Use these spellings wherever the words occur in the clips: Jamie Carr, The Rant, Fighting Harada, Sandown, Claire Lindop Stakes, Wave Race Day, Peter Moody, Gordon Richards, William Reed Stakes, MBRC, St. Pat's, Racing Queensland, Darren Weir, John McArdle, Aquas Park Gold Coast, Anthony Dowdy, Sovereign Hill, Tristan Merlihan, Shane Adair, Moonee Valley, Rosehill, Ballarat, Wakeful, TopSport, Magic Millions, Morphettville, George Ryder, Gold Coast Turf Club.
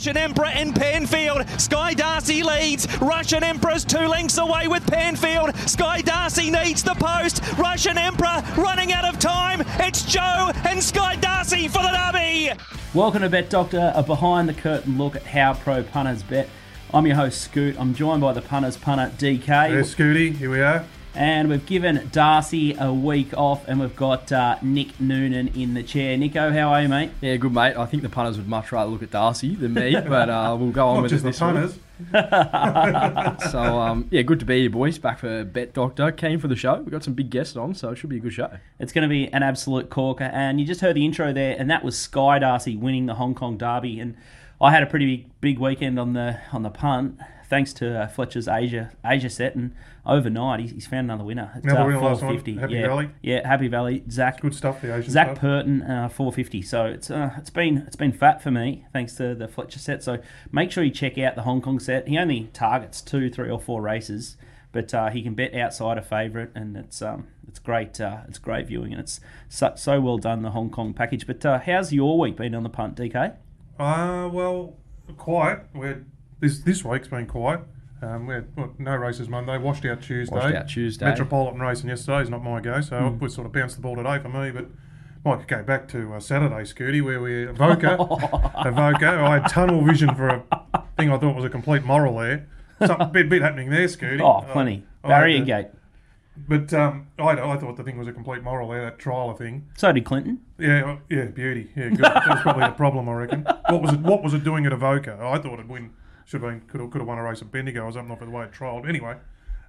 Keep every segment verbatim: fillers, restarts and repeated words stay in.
Russian Emperor and Panfield. Sky Darci leads. Russian Emperor's two lengths away with Panfield. Sky Darci needs the post. Russian Emperor running out of time. It's Joe and Sky Darci for the derby. Welcome to Bet Doctor, a behind-the-curtain look at how pro punters bet. I'm your host, Scoot. I'm joined by the punters punter, D K. Hey, Scooty. Here we are. And we've given Darci a week off, and we've got uh, Nick Noonan in the chair. Nico, how are you, mate? Yeah, good, mate. I think the punters would much rather look at Darci than me, but uh, we'll go on Not with just this the punters. so, um, yeah, good to be here, boys. Back for Bet Doctor. Keen for the show. We've got some big guests on, so it should be a good show. It's going to be an absolute corker. And you just heard the intro there, and that was Sky Darci winning the Hong Kong Derby. And I had a pretty big, big weekend on the on the punt. Thanks to uh, Fletcher's Asia Asia set, and overnight he's, he's found another winner. It's another uh, winner last night. Happy yeah. Valley. Yeah, Happy Valley. Zach. It's good stuff. The Asian Zach stuff. Purton, uh, four fifty. So it's uh, it's been it's been fat for me. Thanks to the Fletcher set. So make sure you check out the Hong Kong set. He only targets two, three, or four races, but uh, he can bet outside a favourite, and it's um it's great uh, it's great viewing, and it's so, so well done, the Hong Kong package. But uh, how's your week been on the punt, D K? Uh well, quiet. We're This this week's been quiet. Um, we had well, no races Monday, washed out Tuesday. Washed out Tuesday. Metropolitan racing yesterday is not my go, so mm. we sort of bounced the ball today for me. But might go back to uh, Saturday, Scooty, where we Avoca, Avoca. I had tunnel vision for a thing I thought was a complete moral there. Something a bit, bit happening there, Scooty. Oh, plenty. Uh, Barrier gate. But um, I, I thought the thing was a complete moral there, that trialer thing. So did Clinton. Yeah, yeah, beauty. Yeah, good. That was probably the problem, I reckon. What was it? What was it doing at Avoca? I thought it'd win. Should have been, could have, could have won a race at Bendigo. I was up not for the way it trialled. Anyway,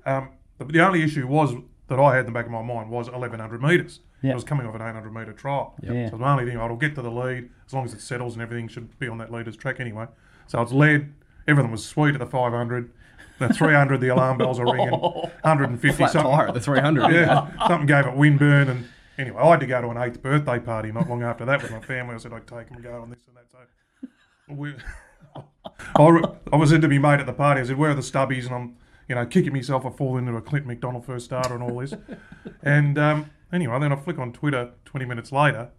um, the, the only issue was that I had in the back of my mind was eleven hundred metres. Yep. It was coming off an eight hundred metre trial. Yep. Yeah. So the only thing, I'll get to the lead, as long as it settles and everything should be on that leader's track anyway. So it's led. Everything was sweet at the five hundred. The three hundred, the alarm bells are ringing. one hundred fifty. Flat something. Tire at the three hundred. Yeah, something gave it windburn. And anyway, I had to go to an eighth birthday party not long after that with my family. I said, I'd take them and go on this and that. So we... I was in to be mate at the party. I said, where are the stubbies? And I'm, you know, kicking myself. I fall into a Clint McDonald first starter and all this. And um, anyway, then I flick on Twitter twenty minutes later,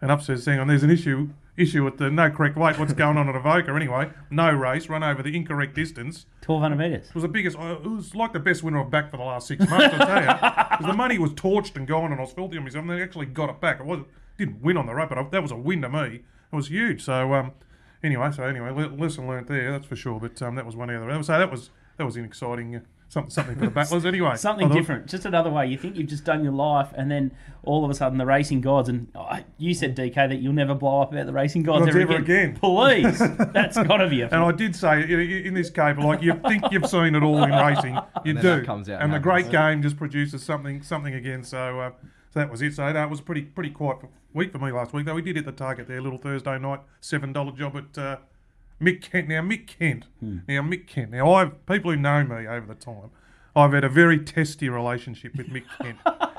and up says, hang on, there's an issue issue with the no correct weight. What's going on at Avoca? Anyway, no race, run over the incorrect distance. twelve hundred metres. It was the biggest, it was like the best winner I've backed for the last six months, I tell you. Because the money was torched and gone, and I was filthy on myself, and they actually got it back. It wasn't, didn't win on the road, but I, that was a win to me. It was huge. So, um, Anyway, so anyway, lesson learnt there, that's for sure. But um, that was one other. So that was that was an exciting uh, something something for the battlers. Anyway, something different, just another way. You think you've just done your life, and then all of a sudden the racing gods and oh, you said, D K, that you'll never blow up about the racing gods ever, ever again. again. Please, that's got to be. A and I did say in this cave, like you think you've seen it all in racing, you and do. That comes out and the great game just produces something something again. So uh, so that was it. So that no, was pretty pretty quiet. Week for me last week, though we did hit the target there. Little Thursday night seven dollar job at uh, Mick Kent. Now Mick Kent. Hmm. Now Mick Kent. Now I've people who know me over the time, I've had a very testy relationship with Mick Kent,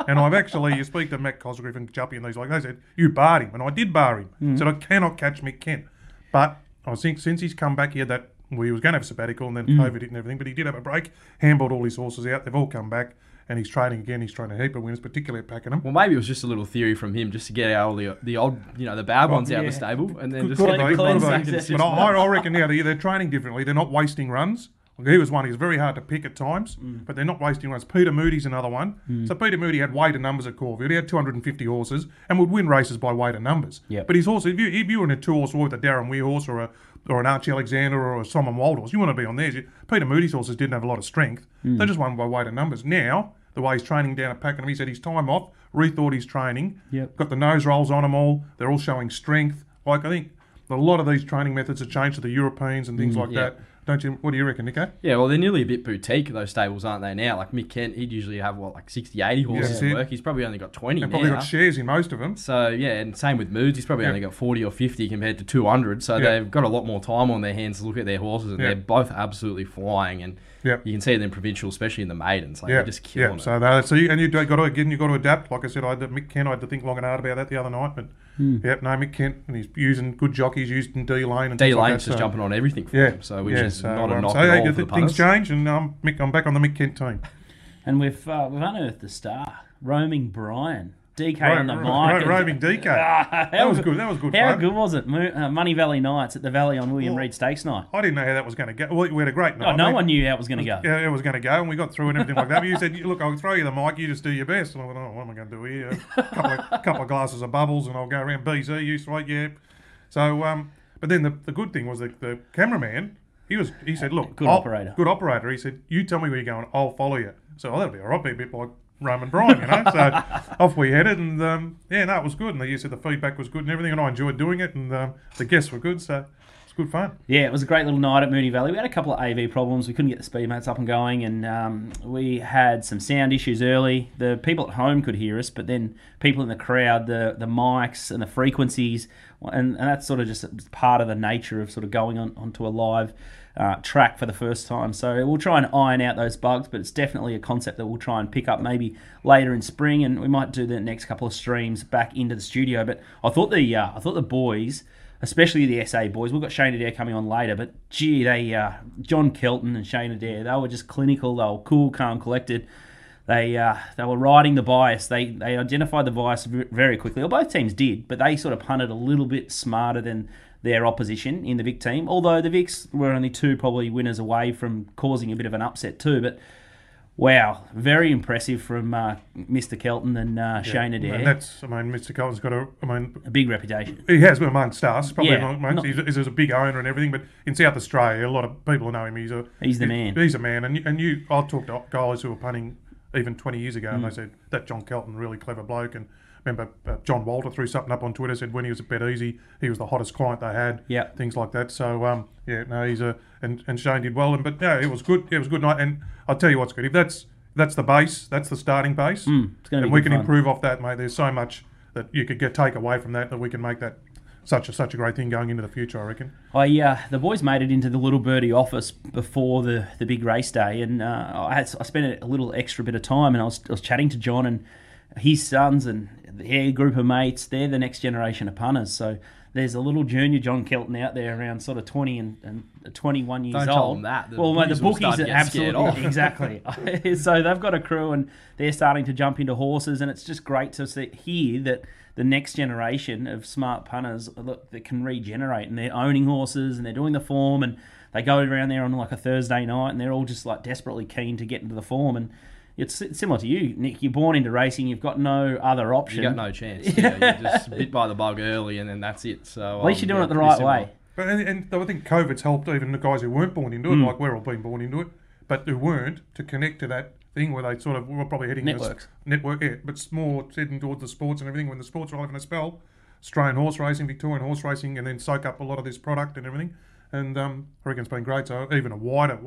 and I've actually you speak to Matt Cosgrove and Juppy and these like they said you barred him, and I did bar him. Hmm. Said I cannot catch Mick Kent, but I think since he's come back, he had that well, he was going to have a sabbatical and then hmm. COVID hit and everything, but he did have a break. Handballed all his horses out. They've all come back. And he's training again. He's trying to heap of winners, particularly at Pakenham. Well, maybe it was just a little theory from him, just to get out all the the old, you know, the bad ones oh, yeah. out of the stable, and then Good just get the clean ones. But I, I reckon now they're, they're training differently. They're not wasting runs. He was one. He's very hard to pick at times, mm. but they're not wasting runs. Peter Moody's another one. Mm. So Peter Moody had weight and numbers at Caulfield. He had two hundred fifty horses and would win races by weight and numbers. Yep. But his horse, if you if you were in a two horse war with a Darren Weir horse or a or an Archie Alexander or a Simon Wild horse, you want to be on theirs. Peter Moody's horses didn't have a lot of strength. Mm. They just won by weight and numbers. Now. The way he's training down at Pakenham, he said his time off, rethought his training, yep. got the nose rolls on them all. They're all showing strength. Like I think a lot of these training methods have changed to the Europeans and things mm, like yeah. that. Don't you? What do you reckon, Nico? Yeah, well, they're nearly a bit boutique, those stables, aren't they now? Like Mick Kent, he'd usually have, what, like sixty, eighty horses yeah, at work. He's probably only got twenty They've now. Probably got shares in most of them. So, yeah, and same with Moods. He's probably yeah. only got forty or fifty compared to two hundred. So yeah. they've got a lot more time on their hands to look at their horses, and yeah. they're both absolutely flying. And yeah. you can see them provincial, especially in the maidens. Like, yeah. they're just killing yeah. it. So, that, so you, and you've got to, again, you've got to adapt. Like I said, I had to, Mick Kent, I had to think long and hard about that the other night. But, mm. yeah, no, Mick Kent, and he's using good jockeys, using D-Lane. D-Lane's like just so. jumping on everything for yeah. him. So, we yeah. just... So, not um, so hey, th- things punters. change, and um, Mick, I'm back on the Mick Kent team. And we've uh, we've unearthed the star, Roaming Brian. D K Ro- on the mic. Ro- Ro- roving D K. Ah, that was good. That was good. How fun. Good was it? Mo- uh, Moonee Valley Knights at the Valley on William well, Reed Stakes night. I didn't know how that was going to go. Well, we had a great night. Oh, no I mean, one knew how it was going to go. Yeah, it was going to go, and we got through and everything like that. But you said, "Look, I'll throw you the mic. You just do your best." And I went, "Oh, what am I going to do here? A couple of, couple of glasses of bubbles, and I'll go around B C. You straight, yeah." So, um, but then the, the good thing was that the cameraman. He was. He said, "Look, good I'll, operator. Good operator." He said, "You tell me where you're going. I'll follow you." So oh, that'll be all right. Be a bit like Roman Bryan, you know. So off we headed, and um, yeah, no, it was good. And you said the feedback was good and everything, and I enjoyed doing it, and um, the guests were good, so it's good fun. Yeah, it was a great little night at Moonee Valley. We had a couple of A V problems. We couldn't get the speedmates up and going, and um, we had some sound issues early. The people at home could hear us, but then people in the crowd, the the mics and the frequencies, and, and that's sort of just part of the nature of sort of going on onto a live Uh, track for the first time. So we'll try and iron out those bugs, but it's definitely a concept that we'll try and pick up maybe later in spring, and we might do the next couple of streams back into the studio. But I thought the uh, I thought the boys, especially the S A boys, we've got Shane Adair coming on later, but gee, they uh, John Kelton and Shane Adair, they were just clinical, they were cool, calm, collected. They uh, they were riding the bias. They they identified the bias very quickly. Well, both teams did, but they sort of punted a little bit smarter than their opposition in the Vic team, although the Vics were only two probably winners away from causing a bit of an upset too. But wow, very impressive from uh, Mister Kelton and uh, yeah. Shane Adair. And that's, I mean, Mister Kelton's got a, I mean, a big reputation. He has amongst us, probably yeah, amongst, not, he's, he's a big owner and everything. But in South Australia, a lot of people know him. He's a he's the man. He's a man, and you, and you, I talked to guys who were punting even twenty years ago, mm. and they said that John Kelton, really clever bloke, and. Remember, uh, John Walter threw something up on Twitter, said when he was at Bet Easy, he was the hottest client they had. Yeah, things like that. So um, yeah, no, he's a and, and Shane did well, and but no, it was good. It was a good night, and I'll tell you what's good. If that's that's the base, that's the starting base, mm, it's gonna and be we can fun. improve off that, mate. There's so much that you could get take away from that that we can make that such a such a great thing going into the future, I reckon. I uh, the boys made it into the Little Birdie office before the, the big race day, and uh, I had, I spent a little extra bit of time, and I was I was chatting to John and his sons and their group of mates. They're the next generation of punters. So there's a little junior John Kelton out there around sort of twenty and, and twenty-one years Don't old. Tell them that. The well, mate, the bookies are absolutely exactly. So they've got a crew and they're starting to jump into horses, and it's just great to see, hear that the next generation of smart punters look, that can regenerate, and they're owning horses and they're doing the form, and they go around there on like a Thursday night, and they're all just like desperately keen to get into the form. And it's similar to you, Nick. You're born into racing. You've got no other option. You've got no chance. Yeah, you're just bit by the bug early, and then that's it. So at least um, you're doing yeah, it the right similar. way. But and, and I think COVID's helped even the guys who weren't born into it, mm. like we're all being born into it, but who weren't, to connect to that thing where they sort of were probably heading networks, a, network, yeah, but more heading towards the sports and everything. When the sports were having a spell, Australian horse racing, Victorian horse racing, and then soak up a lot of this product and everything. And um, I reckon it's been great. So even a wider,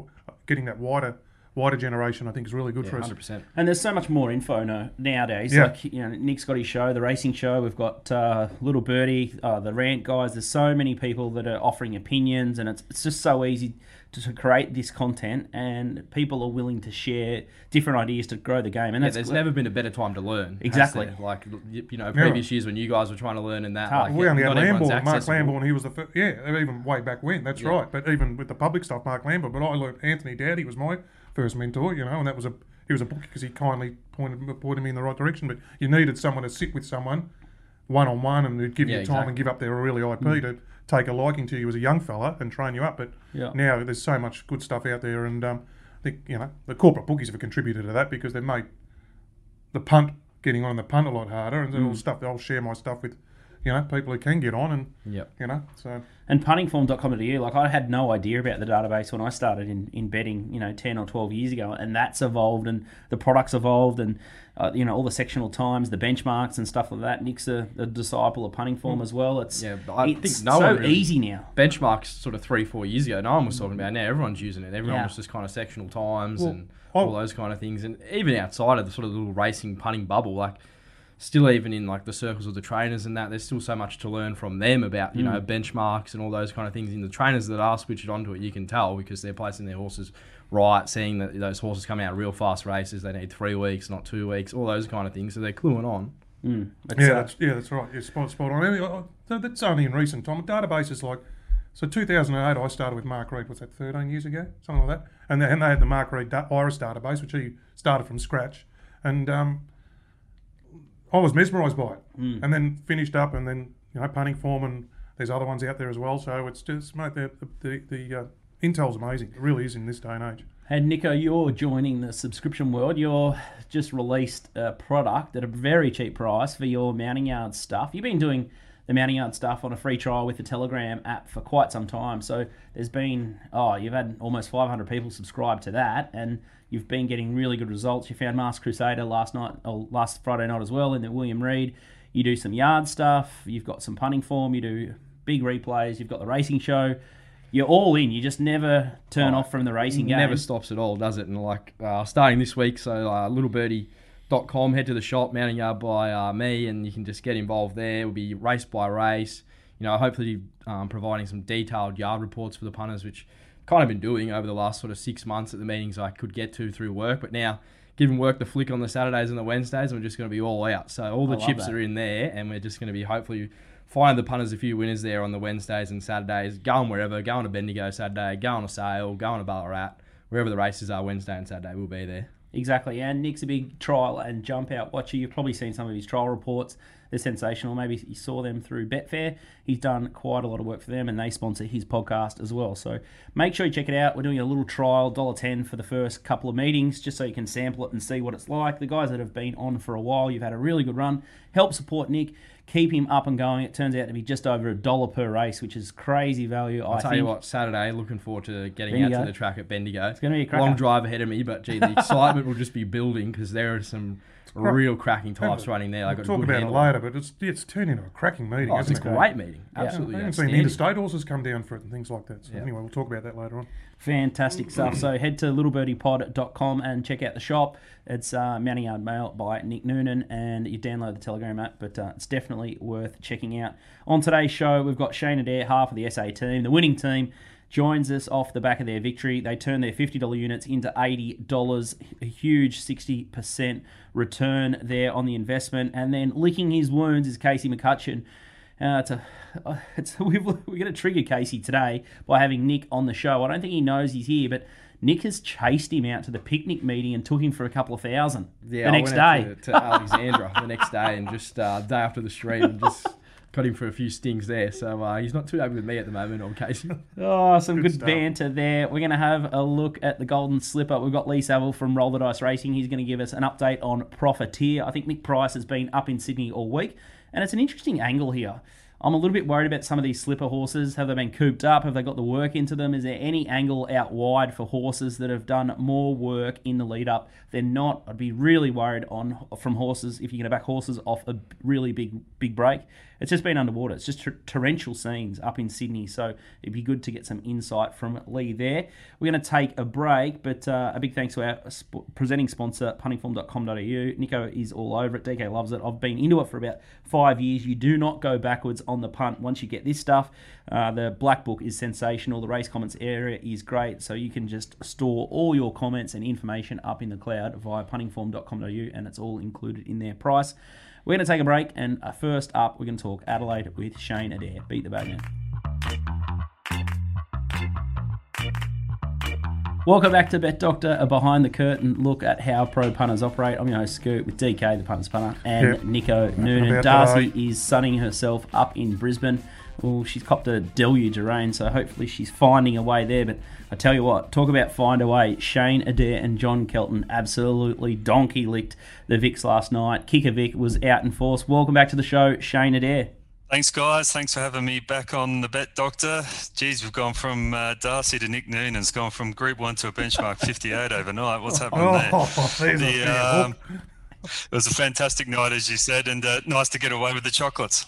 getting that wider. wider generation, I think, is really good yeah, for us. one hundred percent. And there's so much more info now, nowadays. Yeah. Like, you know, Nick's got his show, The Racing Show. We've got uh, Little Birdie, uh, The Rant Guys. There's so many people that are offering opinions, and it's it's just so easy to, to create this content, and people are willing to share different ideas to grow the game. And yeah, that's, there's never been a better time to learn. Exactly. Like, you know, previous yeah. years when you guys were trying to learn and that. Like, we only had Lambourn, Mark Lambourn, he was the first, yeah, even way back when, that's yeah. right. But even with the public stuff, Mark Lambourn, but I learned Anthony Dowdy was my first mentor, you know, and that was a he was a bookie because he kindly pointed pointed me in the right direction. But you needed someone to sit with someone one on one, and who'd give yeah, you time exactly. and give up their really I P mm. to take a liking to you as a young fella and train you up. But yeah. now there's so much good stuff out there, and um, I think you know the corporate bookies have contributed to that because they've made the punt getting on the punt a lot harder, and mm. all stuff. I'll share my stuff with. You know, people who can get on and, yep. you know, so. And punting form dot com dot a u, like I had no idea about the database when I started in, in betting, you know, ten or twelve years ago, and that's evolved and the product's evolved and, uh, you know, all the sectional times, the benchmarks and stuff like that. Nick's a, a disciple of punting form mm. as well. It's, yeah, I it's think no so one really, easy now. Benchmarks sort of three, four years ago, no one was talking about it. Now everyone's using it. Everyone yeah. was just kind of sectional times well, and I'll, all those kind of things. And even outside of the sort of little racing punting bubble, like, still even in like the circles of the trainers and that, there's still so much to learn from them about, you mm. know, benchmarks and all those kind of things. In the trainers that are switched onto it, you can tell because they're placing their horses right, seeing that those horses come out real fast races, they need three weeks, not two weeks, all those kind of things. So they're cluing on. Mm. That's yeah, that's, yeah, that's right. You're spot, spot on. I mean, I, that's only in recent time. Databases like, so two thousand eight, I started with Mark Reed, what's that, thirteen years ago? Something like that. And they, and they had the Mark Reed da- Iris database, which he started from scratch. And, um, I was mesmerised by it, mm. and then finished up, and then you know punting form, and there's other ones out there as well. So it's just mate, the the, the uh, intel's amazing. It really is in this day and age. And Nico, you're joining the subscription world. You're just released a product at a very cheap price for your mounting yard stuff. You've been doing the mounting yard stuff on a free trial with the Telegram app for quite some time. So there's been, oh, you've had almost five hundred people subscribe to that, and you've been getting really good results. You found Masked Crusader last night, or last Friday night as well, in the William Reed. You do some yard stuff. You've got some punting form. You do big replays. You've got the racing show. You're all in. You just never turn oh, off from the racing game. Never stops at all, does it? And like uh, starting this week, so uh, little birdie dot com, head to the shop, mounting yard by uh, me, and you can just get involved there. It'll be race by race. You know, hopefully um, providing some detailed yard reports for the punters, which I've kind of been doing over the last sort of six months at the meetings I could get to through work. But now, giving work the flick on the Saturdays and the Wednesdays, and we're just going to be all out. So all the chips that are in there, and we're just going to be hopefully finding the punters a few winners there on the Wednesdays and Saturdays, going wherever, going to Bendigo Saturday, going to Sale, going to Ballarat, wherever the races are Wednesday and Saturday, we'll be there. Exactly, and Nick's a big trial and jump out watcher. You've probably seen some of his trial reports. They're sensational. Maybe you saw them through Betfair. He's done quite a lot of work for them, and they sponsor his podcast as well. So make sure you check it out. We're doing a little trial, one dollar ten for the first couple of meetings, just so you can sample it and see what it's like. The guys that have been on for a while, you've had a really good run. Help support Nick. Keep him up and going. It turns out to be just over a dollar per race, which is crazy value, I I'll tell think. You what, Saturday, looking forward to getting Bendigo. Out to the track at Bendigo. It's going to be a cracker. Long drive ahead of me, but gee, the excitement will just be building, because there are some crack. real cracking types running there. We'll got talk a good about it later, but it's it's turned into a cracking meeting, oh, isn't it's it? It's a great meeting. Absolutely. Yeah. I've seen the interstate horses come down for it and things like that. So yeah. anyway, we'll talk about that later on. Fantastic stuff. So head to little birdie pod dot com and check out the shop. It's uh, Mounting Yard Mail by Nick Noonan, and you download the Telegram app, but uh, it's definitely worth checking out. On today's show, we've got Shane Adair, half of the S A team. The winning team joins us off the back of their victory. They turned their fifty dollars units into eighty dollars, a huge sixty percent return there on the investment. And then licking his wounds is Casey McCutcheon. Uh, it's a, it's, we've, we're going to trigger Casey today by having Nick on the show. I don't think he knows he's here, but Nick has chased him out to the picnic meeting and took him for a couple of thousand yeah, the I next day. To, to Alexandra the next day, and just uh, day after the stream, and just got him for a few stings there. So uh, he's not too happy with me at the moment on Casey. Oh, some good, good banter there. We're going to have a look at the Golden Slipper. We've got Lee Saville from Roll the Dice Racing. He's going to give us an update on Profiteer. I think Mick Price has been up in Sydney all week, and it's an interesting angle here. I'm a little bit worried about some of these slipper horses. Have they been cooped up? Have they got the work into them? Is there any angle out wide for horses that have done more work in the lead-up? They're not. I'd be really worried on from horses if you're going to back horses off a really big big break. It's just been underwater. It's just ter- torrential scenes up in Sydney, so it'd be good to get some insight from Lee there. We're going to take a break, but uh, a big thanks to our sp- presenting sponsor, punting form dot com dot a u. Nico is all over it. D K loves it. I've been into it for about five years. You do not go backwards on on the punt once you get this stuff. Uh, the black book is sensational. The race comments area is great, so you can just store all your comments and information up in the cloud via punting form dot com dot a u, and it's all included in their price. We're going to take a break, and uh, first up we're going to talk Adelaide with Shane Adair. Beat the Bagman. Welcome back to Bet Doctor, a behind-the-curtain look at how pro punters operate. I'm your host, Scoot, with D K, the punters punter, and yep. Nico Noonan. Darci is sunning herself up in Brisbane. Well, she's copped a deluge of rain, so hopefully she's finding a way there. But I tell you what, talk about find a way. Shane Adair and John Kelton absolutely donkey-licked the Vicks last night. Kicker Vic was out in force. Welcome back to the show, Shane Adair. Thanks, guys. Thanks for having me back on the Bet Doctor. Geez, we've gone from uh, Darci to Nick Noonan. It's gone from Group one to a benchmark fifty-eight overnight. What's happening oh, there? Oh, the, um, it was a fantastic night, as you said, and uh, nice to get away with the chocolates.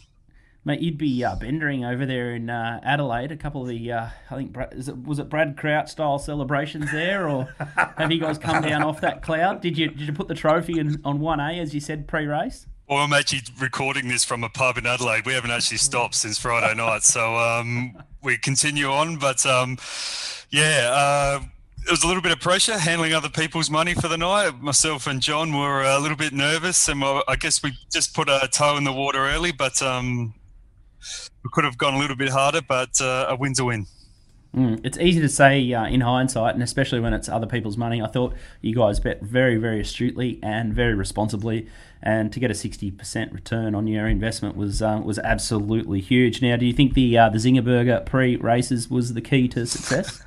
Mate, you'd be uh, bendering over there in uh, Adelaide. A couple of the, uh, I think, is it, was it Brad Crouch-style celebrations there, or have you guys come down off that cloud? Did you did you put the trophy in, on one A, as you said, pre-race? Well, I'm actually recording this from a pub in Adelaide. We haven't actually stopped since Friday night, so um, we continue on. But, um, yeah, uh, it was a little bit of pressure handling other people's money for the night. Myself and John were a little bit nervous, and I guess we just put our toe in the water early, but um, we could have gone a little bit harder, but uh, a win's a win. Mm. It's easy to say uh, in hindsight, and especially when it's other people's money. I thought you guys bet very, very astutely and very responsibly, and to get a sixty percent return on your investment was uh, was absolutely huge. Now, do you think the uh, the Zinger Burger pre-races was the key to success?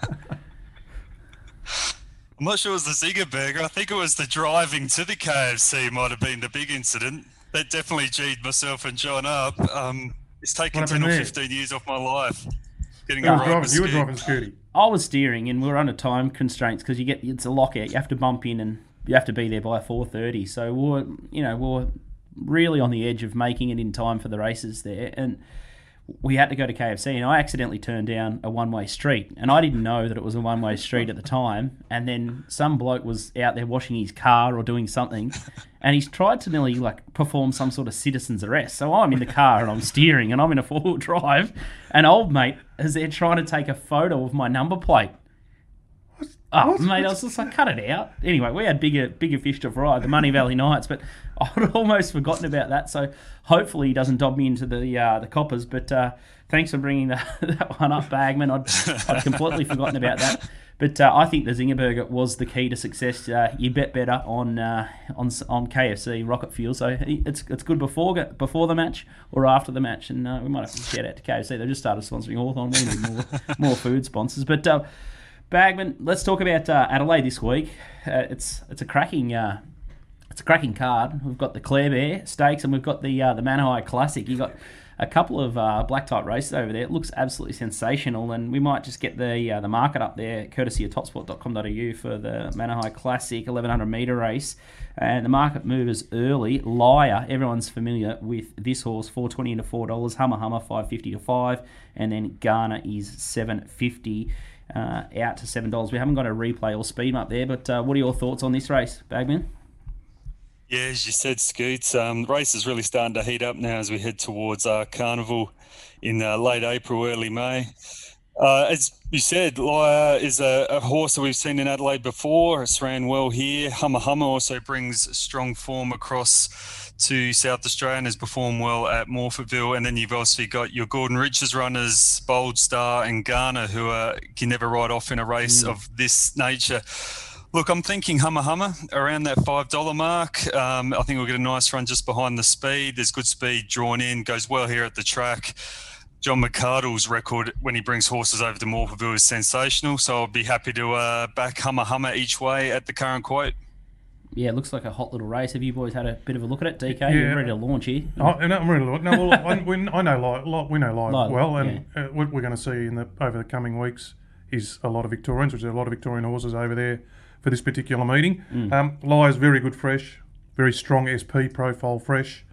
I'm not sure it was the Zinger Burger. I think it was the driving to the K F C might have been the big incident. That definitely G'd myself and John up. Um, it's taken ten or fifteen years off my life. Getting no, driving, you were driving Scooty. I was steering, and we were under time constraints because you get it's a lockout. You have to bump in, and you have to be there by four thirty. So we we're you know we we're really on the edge of making it in time for the races there, and we had to go to K F C. And I accidentally turned down a one way street, and I didn't know that it was a one way street at the time. And then some bloke was out there washing his car or doing something, and he's tried to nearly like perform some sort of citizen's arrest. So I'm in the car and I'm steering, and I'm in a four wheel drive, and old mate. As they're trying to take a photo of my number plate. What? Oh, what? Mate, I was just like, cut it out. Anyway, we had bigger bigger fish to fry, the Moonee Valley Knights, but I'd almost forgotten about that, so hopefully he doesn't dob me into the uh, the coppers, but uh, thanks for bringing the, that one up, Bagman. I'd, I'd completely forgotten about that. But uh, I think the Zinger Burger was the key to success. Uh, you bet better on uh, on on K F C rocket fuel, so it's it's good before before the match or after the match. And uh, we might have to shout out to K F C. They just started sponsoring Hawthorn. We need more more food sponsors. But uh, Bagman, let's talk about uh, Adelaide this week. Uh, it's it's a cracking uh, it's a cracking card. We've got the Claire Bear Stakes and we've got the uh, the Manohai Classic. You got a couple of uh, black type races over there. It looks absolutely sensational, and we might just get the uh, the market up there, courtesy of top sport dot com dot a u for the Manohai Classic eleven hundred metre race. And the market movers early. Liar, everyone's familiar with this horse, four twenty to four dollars. Hummer Hummer five fifty to five, and then Ghana is seven fifty uh, out to seven dollars. We haven't got a replay or speed up there, but uh, what are your thoughts on this race, Bagman? Yeah, as you said, Scoots, um, the race is really starting to heat up now as we head towards uh, Carnival in uh, late April, early May. Uh, as you said, Liar is a, a horse that we've seen in Adelaide before. It's ran well here. Hummer Hummer also brings strong form across to South Australia and has performed well at Morphettville. And then you've obviously got your Gordon Richards runners, Bold Star and Garner, who are, can never ride off in a race mm. of this nature. Look, I'm thinking Hummer Hummer around that five dollars mark. Um, I think we'll get a nice run just behind the speed. There's good speed drawn in, goes well here at the track. John McArdle's record when he brings horses over to Morphettville is sensational, so I'll be happy to uh, back Hummer Hummer each way at the current quote. Yeah, it looks like a hot little race. Have you boys had a bit of a look at it, D K? Yeah. You're ready to launch here. Oh, no, I'm ready to launch. No, well, I, we, I know Live, we know Live well, and yeah. what we're going to see in the over the coming weeks is a lot of Victorians, which there are a lot of Victorian horses over there for this particular meeting. Mm. Um, Liar's very good fresh, very strong S P profile fresh.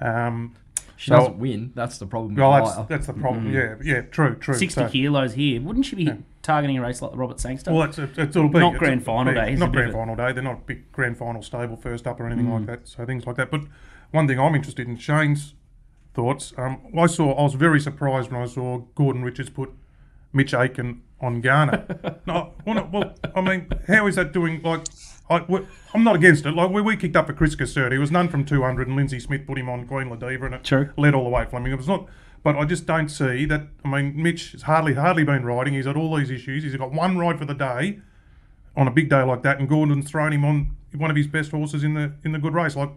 Um, she so, doesn't win, that's the problem. Well, that's, that's the problem, mm. yeah, yeah, true, true. sixty so, kilos here, wouldn't she be yeah. targeting a race like the Robert Sangster? Well, it's, it's, it'll be. Not grand final a, day. Not grand final day, they're not a big grand final stable first up or anything mm. like that, so things like that. But one thing I'm interested in, Shane's thoughts, um, I saw, I was very surprised when I saw Gordon Richards put Mitch Aiken on Ghana. No, well, I mean, how is that doing? Like, I, I'm not against it. Like, we, we kicked up a Chris Cassert. He was none from two hundred, and Lindsay Smith put him on Queen Ladiva, and it True. led all the way. Flemington. It was not, but I just don't see that. I mean, Mitch has hardly hardly been riding. He's had all these issues. He's got one ride for the day on a big day like that, and Gordon's thrown him on one of his best horses in the in the good race. Like,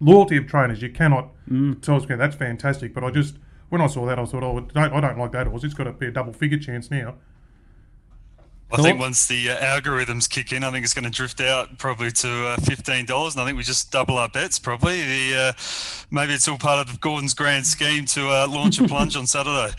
loyalty of trainers, you cannot mm. tell us that's fantastic. But I just when I saw that, I thought, oh, don't, I don't like that horse. It's got to be a double figure chance now. I think once the uh, algorithms kick in, I think it's going to drift out probably to uh, fifteen dollars, and I think we just double our bets probably. The uh, maybe it's all part of Gordon's grand scheme to uh, launch a plunge on Saturday.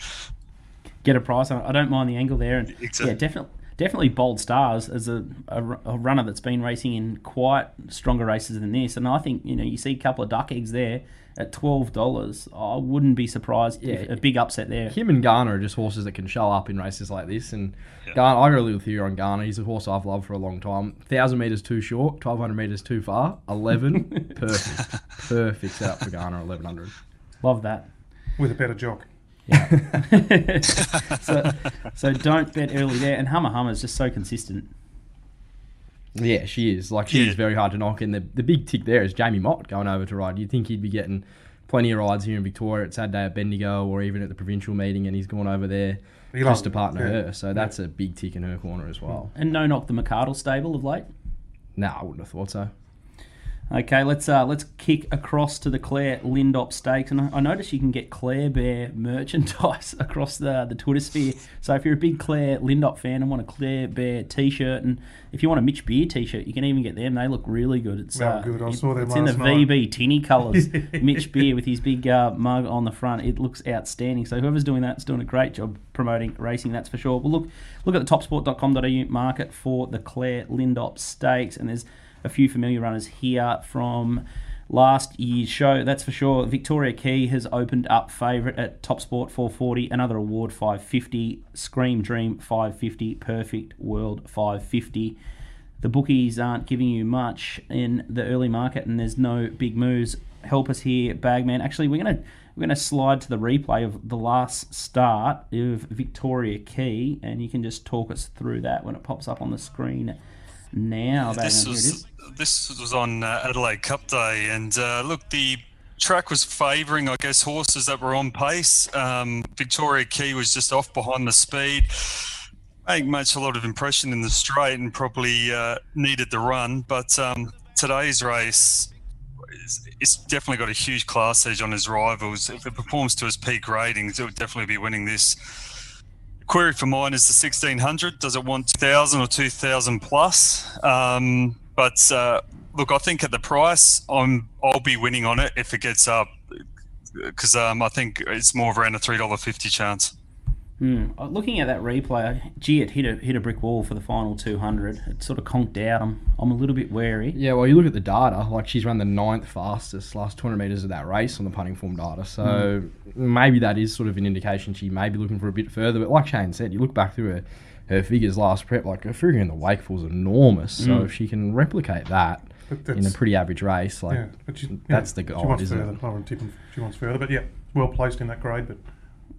Get a price on it. I don't mind the angle there. And exactly. Yeah, definitely definitely Bold Stars as a, a, a runner that's been racing in quite stronger races than this. And I think, you know, you see a couple of duck eggs there at twelve dollars. I wouldn't be surprised yeah. if a big upset there. Him and Garner are just horses that can show up in races like this. And yeah. Garner, I really with you on Garner. He's a horse I've loved for a long time. one thousand metres too short, twelve hundred metres too far, eleven. Perfect. Perfect setup for Garner, eleven hundred. Love that. With a better jock. Yeah. so, so don't bet early there. And Hummer Hummer is just so consistent. Yeah, she is. Like, she yeah. is very hard to knock. And the, the big tick there is Jamie Mott going over to ride. You'd think he'd be getting plenty of rides here in Victoria at Saturday at Bendigo or even at the provincial meeting, and he's gone over there he just to partner yeah. her. So that's yeah. a big tick in her corner as well. And no knock the McArdle stable of late? No, nah, I wouldn't have thought so. Okay, let's uh, let's kick across to the Claire Lindop Stakes. And I noticed you can get Claire Bear merchandise across the, the Twitter sphere. So if you're a big Claire Lindop fan and want a Claire Bear T-shirt, and if you want a Mitch Beer T-shirt, you can even get them. They look really good. It's well, uh, good. I it, saw them It's in the night. V B tinny colours. Mitch Beer with his big uh, mug on the front. It looks outstanding. So whoever's doing that is doing a great job promoting racing, that's for sure. Well, look, look at the top sport dot com dot a u market for the Claire Lindop Stakes. And there's a few familiar runners here from last year's show, that's for sure. Victoria Key has opened up favourite at TopSport four forty, Another Award five fifty, Scream Dream five fifty, Perfect World five fifty. The bookies aren't giving you much in the early market, and there's no big moves. Help us here, Bagman. Actually, we're gonna we're gonna slide to the replay of the last start of Victoria Key, and you can just talk us through that when it pops up on the screen. Now this was this was on uh, Adelaide Cup Day, and uh, look, the track was favouring, I guess, horses that were on pace. Um, Victoria Key was just off behind the speed. I think makes a lot of impression in the straight and probably uh, needed the run. But um, today's race, it's definitely got a huge class edge on his rivals. If it performs to his peak ratings, it would definitely be winning this. Query for mine is the sixteen hundred. Does it want two thousand or two thousand plus? Um, but uh, look, I think at the price, I'm, I'll be winning on it if it gets up, because um, I think it's more of around a three dollars fifty chance. Mm. Looking at that replay, gee, it hit a, hit a brick wall for the final two hundred. It sort of conked out. I'm, I'm a little bit wary. Yeah, well, you look at the data, like she's run the ninth fastest last two hundred metres of that race on the punting form data. So mm. maybe that is sort of an indication she may be looking for a bit further. But like Shane said, you look back through her, her figures last prep, like her figure in the Wakeful is enormous. Mm. So if she can replicate that in a pretty average race, like yeah, but she, that's yeah, the goal, isn't further. it? I wouldn't tip him. She wants further, but yeah, well placed in that grade, but...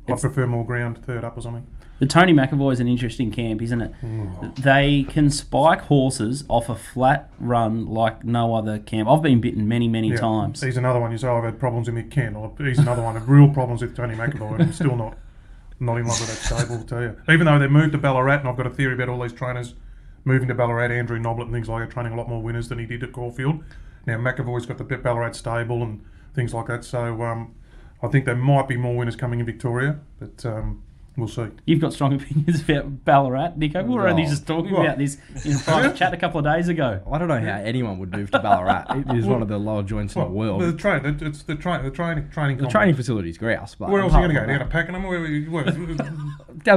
I prefer more ground, third up or something. The Tony McAvoy is an interesting camp, isn't it? Mm. They can spike horses off a flat run like no other camp. I've been bitten many, many yeah. times. He's another one. You say, oh, I've had problems with Mick Kent. Or he's another one. Real problems with Tony McAvoy. I'm still not, not in love with that stable, I'll tell you. Even though they moved to Ballarat, and I've got a theory about all these trainers moving to Ballarat, Andrew Noblett and things like that, training a lot more winners than he did at Caulfield. Now, McAvoy's got the Ballarat stable and things like that, so... Um, I think there might be more winners coming in Victoria, but um, we'll see. You've got strong opinions about Ballarat, Nico. We were oh, only just talking what? about this in a private chat a couple of days ago. I don't know how anyone would move to Ballarat. It is well, one of the lower joints well, in the world. The train, it's the train, the training, training. The training facility is grouse. But where else are you going to go? Down to Pakenham? Where? where, where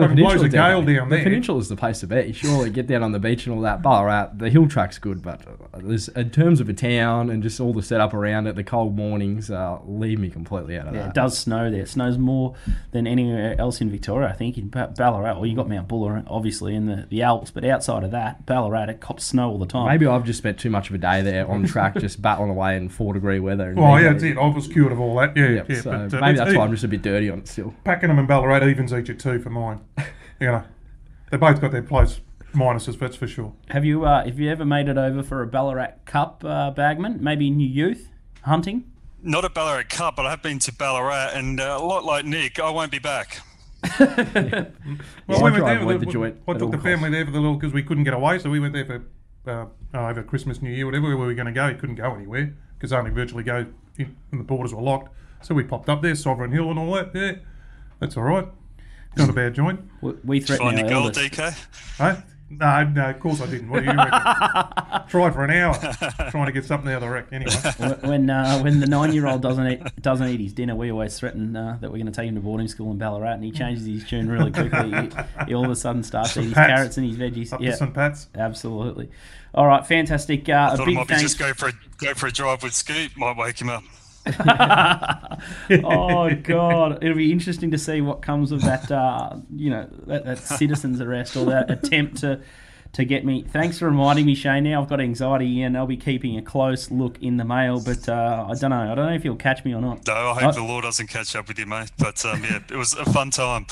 the blows a gale down, down there. The peninsula is the place to be. Surely get down on the beach and all that. Ballarat, the hill track's good, but in terms of a town and just all the setup around it, the cold mornings uh, leave me completely out of yeah, that. It does snow there. It snows more than anywhere else in Victoria. I think in Ballarat, well, you got Mount Buller obviously in the, the Alps, but outside of that, Ballarat, it cops snow all the time. Maybe I've just spent too much of a day there on track, just battling away in four degree weather. And well, yeah, that's it. I was cured of all that. Yeah, yep, yeah. So but, uh, maybe that's why I'm just a bit dirty on it still. Pakenham and Ballarat evens each at two for mine. You know, they both got their place minuses, that's for sure. Have you, uh, have you ever made it over for a Ballarat Cup, uh, Bagman? Maybe in your youth hunting? Not a Ballarat Cup, but I have been to Ballarat, and uh, a lot like Nick, I won't be back. yeah. Well, yeah, we I went there. With the, the joint I took the family costs. there for the little because we couldn't get away, so we went there for uh, oh, over Christmas, New Year, whatever. Where we were going to go, you couldn't go anywhere because only virtually go in, and the borders were locked. So we popped up there, Sovereign Hill and all that. Yeah, that's all right. Not a bad joint. We, we threatened our goal, D K. Huh? No, no, of course I didn't. What do you reckon? Try for an hour trying to get something out of the wreck. Anyway, when uh, when the nine-year-old doesn't eat doesn't eat his dinner, we always threaten uh, that we're going to take him to boarding school in Ballarat, and he changes his tune really quickly. He, he all of a sudden starts Saint eating Pat's. his carrots and his veggies. Up yeah, to Saint Pat's. Absolutely. All right, fantastic. Uh, I a thought big it might be just go for a go for a drive with Scoot. Might wake him up. Oh God! It'll be interesting to see what comes of that. Uh, you know, that, that citizen's arrest or that attempt to to get me. Thanks for reminding me, Shane. Now I've got anxiety, and I'll be keeping a close look in the mail, but uh, I don't know. I don't know if you'll catch me or not. No, I hope I, the law doesn't catch up with you, mate. But um, yeah, it was a fun time.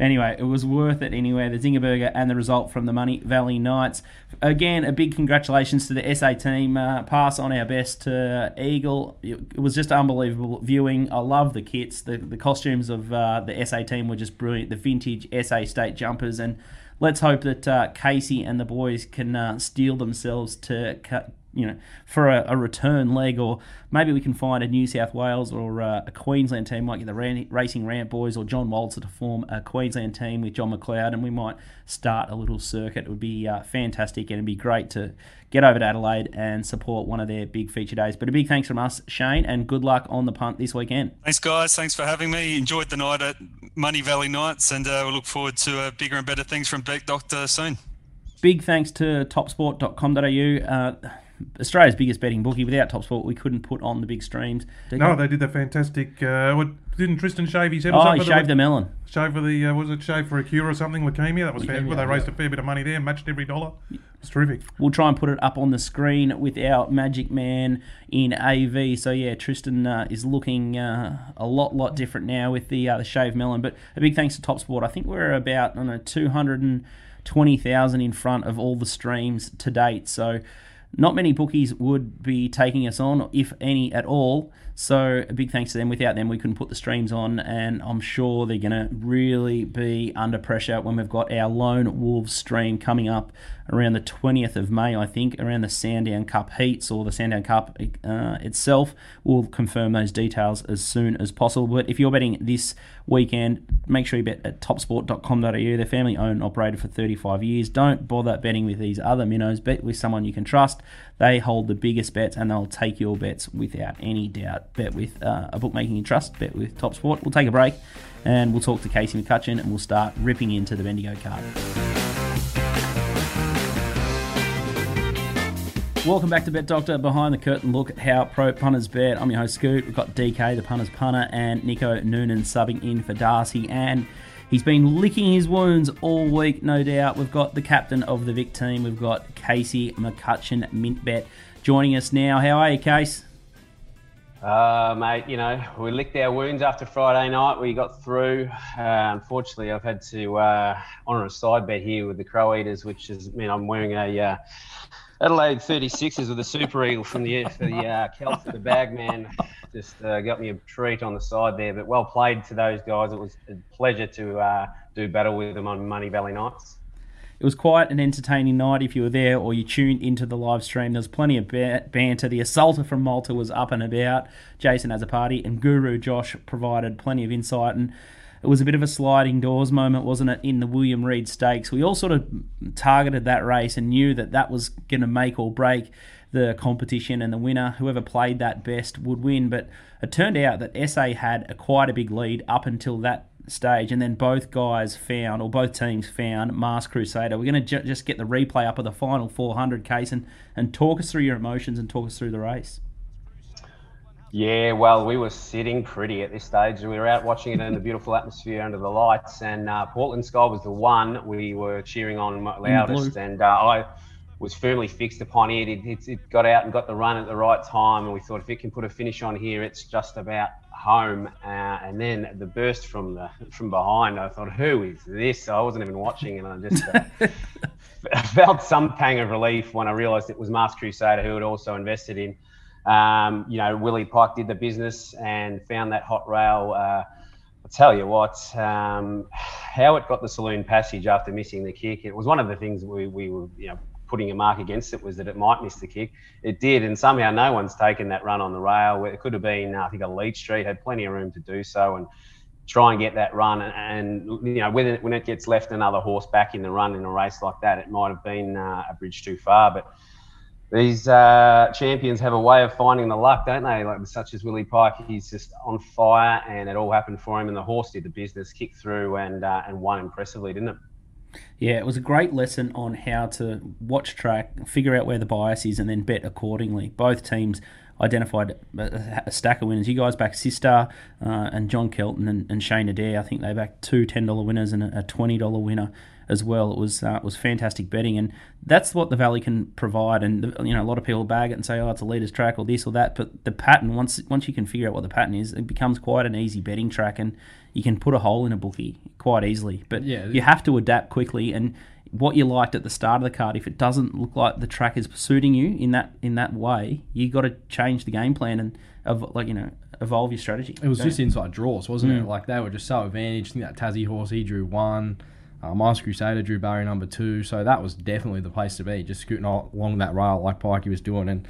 Anyway, it was worth it anyway. The Zingerberger and the result from the Moonee Valley Knights. Again, a big congratulations to the S A team. Uh, pass on our best to Eagle. It was just unbelievable viewing. I love the kits. The, the costumes of uh, the S A team were just brilliant. The vintage S A state jumpers. And let's hope that uh, Casey and the boys can uh, steel themselves to cut, you know, for a, a return leg, or maybe we can find a New South Wales or uh, a Queensland team, like the Ran- Racing Rant Boys or John Walzer, to form a Queensland team with John McLeod, and we might start a little circuit. It would be uh, fantastic, and it'd be great to get over to Adelaide and support one of their big feature days. But a big thanks from us, Shane, and good luck on the punt this weekend. Thanks, guys. Thanks for having me. Enjoyed the night at Moonee Valley Knights, and uh, we we'll look forward to uh, bigger and better things from Beck Doctor soon. Big thanks to top sport dot com dot a u. Uh, Australia's biggest betting bookie. Without TopSport, we couldn't put on the big streams. No, they did the fantastic. Uh, what didn't Tristan shave his head? Or oh, he shaved the, the melon. Shave for the uh, was it shave for a cure or something? Leukemia. That was yeah, fair. Yeah, they yeah. raised a fair bit of money there, matched every dollar. It's terrific. We'll try and put it up on the screen with our magic man in A V. So yeah, Tristan uh, is looking uh, a lot, lot different now with the uh, the shaved melon. But a big thanks to TopSport. I think we're about I don't know two hundred and twenty thousand in front of all the streams to date. So. Not many bookies would be taking us on, if any at all. So a big thanks to them. Without them, we couldn't put the streams on, and I'm sure they're going to really be under pressure when we've got our Lone Wolves stream coming up around the twentieth of May, I think, around the Sandown Cup heats or the Sandown Cup uh, itself. We'll confirm those details as soon as possible. But if you're betting this weekend, make sure you bet at top sport dot com dot a u. They're family-owned and operated for thirty-five years. Don't bother betting with these other minnows. Bet with someone you can trust. They hold the biggest bets, and they'll take your bets without any doubt. Bet with uh, a bookmaking you trust. Bet with TopSport. We'll take a break, and we'll talk to Casey McCutcheon, and we'll start ripping into the Bendigo card. Welcome back to Bet Doctor, behind the curtain look at how pro punters bet. I'm your host, Scoot. We've got D K, the punter's punter, and Nico Noonan subbing in for Darcy, and he's been licking his wounds all week, no doubt. We've got the captain of the Vic team. We've got Casey McCutcheon, Mintbet, joining us now. How are you, Case? Uh, mate, you know, we licked our wounds after Friday night. We got through. Uh, unfortunately, I've had to uh, honour a side bet here with the Crow Eaters, which is, I mean, I'm wearing a... Uh, Adelaide thirty-sixes with a super eagle from the the uh, Kelp for the bag man. Just uh, got me a treat on the side there, but well played to those guys. It was a pleasure to uh, do battle with them on Moonee Valley Nights. It was quite an entertaining night if you were there or you tuned into the live stream. There was plenty of banter. The assaulter from Malta was up and about. Jason has a party, and Guru Josh provided plenty of insight, and it was a bit of a sliding doors moment, wasn't it, in the William Reed Stakes. We all sort of targeted that race and knew that that was going to make or break the competition, and the winner, whoever played that best, would win. But it turned out that S A had a quite a big lead up until that stage, and then both guys found, or both teams found, Mask Crusader. We're going to ju- just get the replay up of the final four hundred, Case, and, and talk us through your emotions and talk us through the race. Yeah, well, we were sitting pretty at this stage. We were out watching it in the beautiful atmosphere under the lights, and uh, Portland Sky was the one we were cheering on loudest, and uh, I was firmly fixed upon it. It, it. It got out and got the run at the right time, and we thought if it can put a finish on here, it's just about home. Uh, and then the burst from the from behind, I thought, who is this? I wasn't even watching, and I just... Uh, felt some pang of relief when I realised it was Mask Crusader, who had also invested in. Um, you know, Willie Pike did the business and found that hot rail. Uh, I'll tell you what, um, how it got the saloon passage after missing the kick. It was one of the things we, we were, you know, putting a mark against it was that it might miss the kick. It did, and somehow no one's taken that run on the rail. It could have been, I think, a lead street, had plenty of room to do so and try and get that run. And, and you know, when it, when it gets left another horse back in the run in a race like that, it might have been uh, a bridge too far, but... These uh, champions have a way of finding the luck, don't they? Like such as Willie Pike, he's just on fire, and it all happened for him. And the horse did the business, kicked through, and uh, and won impressively, didn't it? Yeah, it was a great lesson on how to watch track, figure out where the bias is, and then bet accordingly. Both teams identified a stack of winners. You guys backed Sistar uh, and John Kelton and, and Shane Adair. I think they backed two ten dollar winners and a twenty dollar winner. as well. It was uh, it was fantastic betting, and that's what the Valley can provide. And the, you know, a lot of people bag it and say, oh, it's a leader's track or this or that, but the pattern, once once you can figure out what the pattern is, it becomes quite an easy betting track, and you can put a hole in a bookie quite easily. But yeah, you have to adapt quickly, and what you liked at the start of the card, if it doesn't look like the track is suiting you in that in that way, you got to change the game plan and ev- like you know evolve your strategy. It was so, just inside draws, wasn't mm. it? Like they were just so advantaged. I think that Tassie horse, he drew one. Um, Ice Crusader drew barrier number two, so that was definitely the place to be. Just scooting along that rail like Pikey was doing, and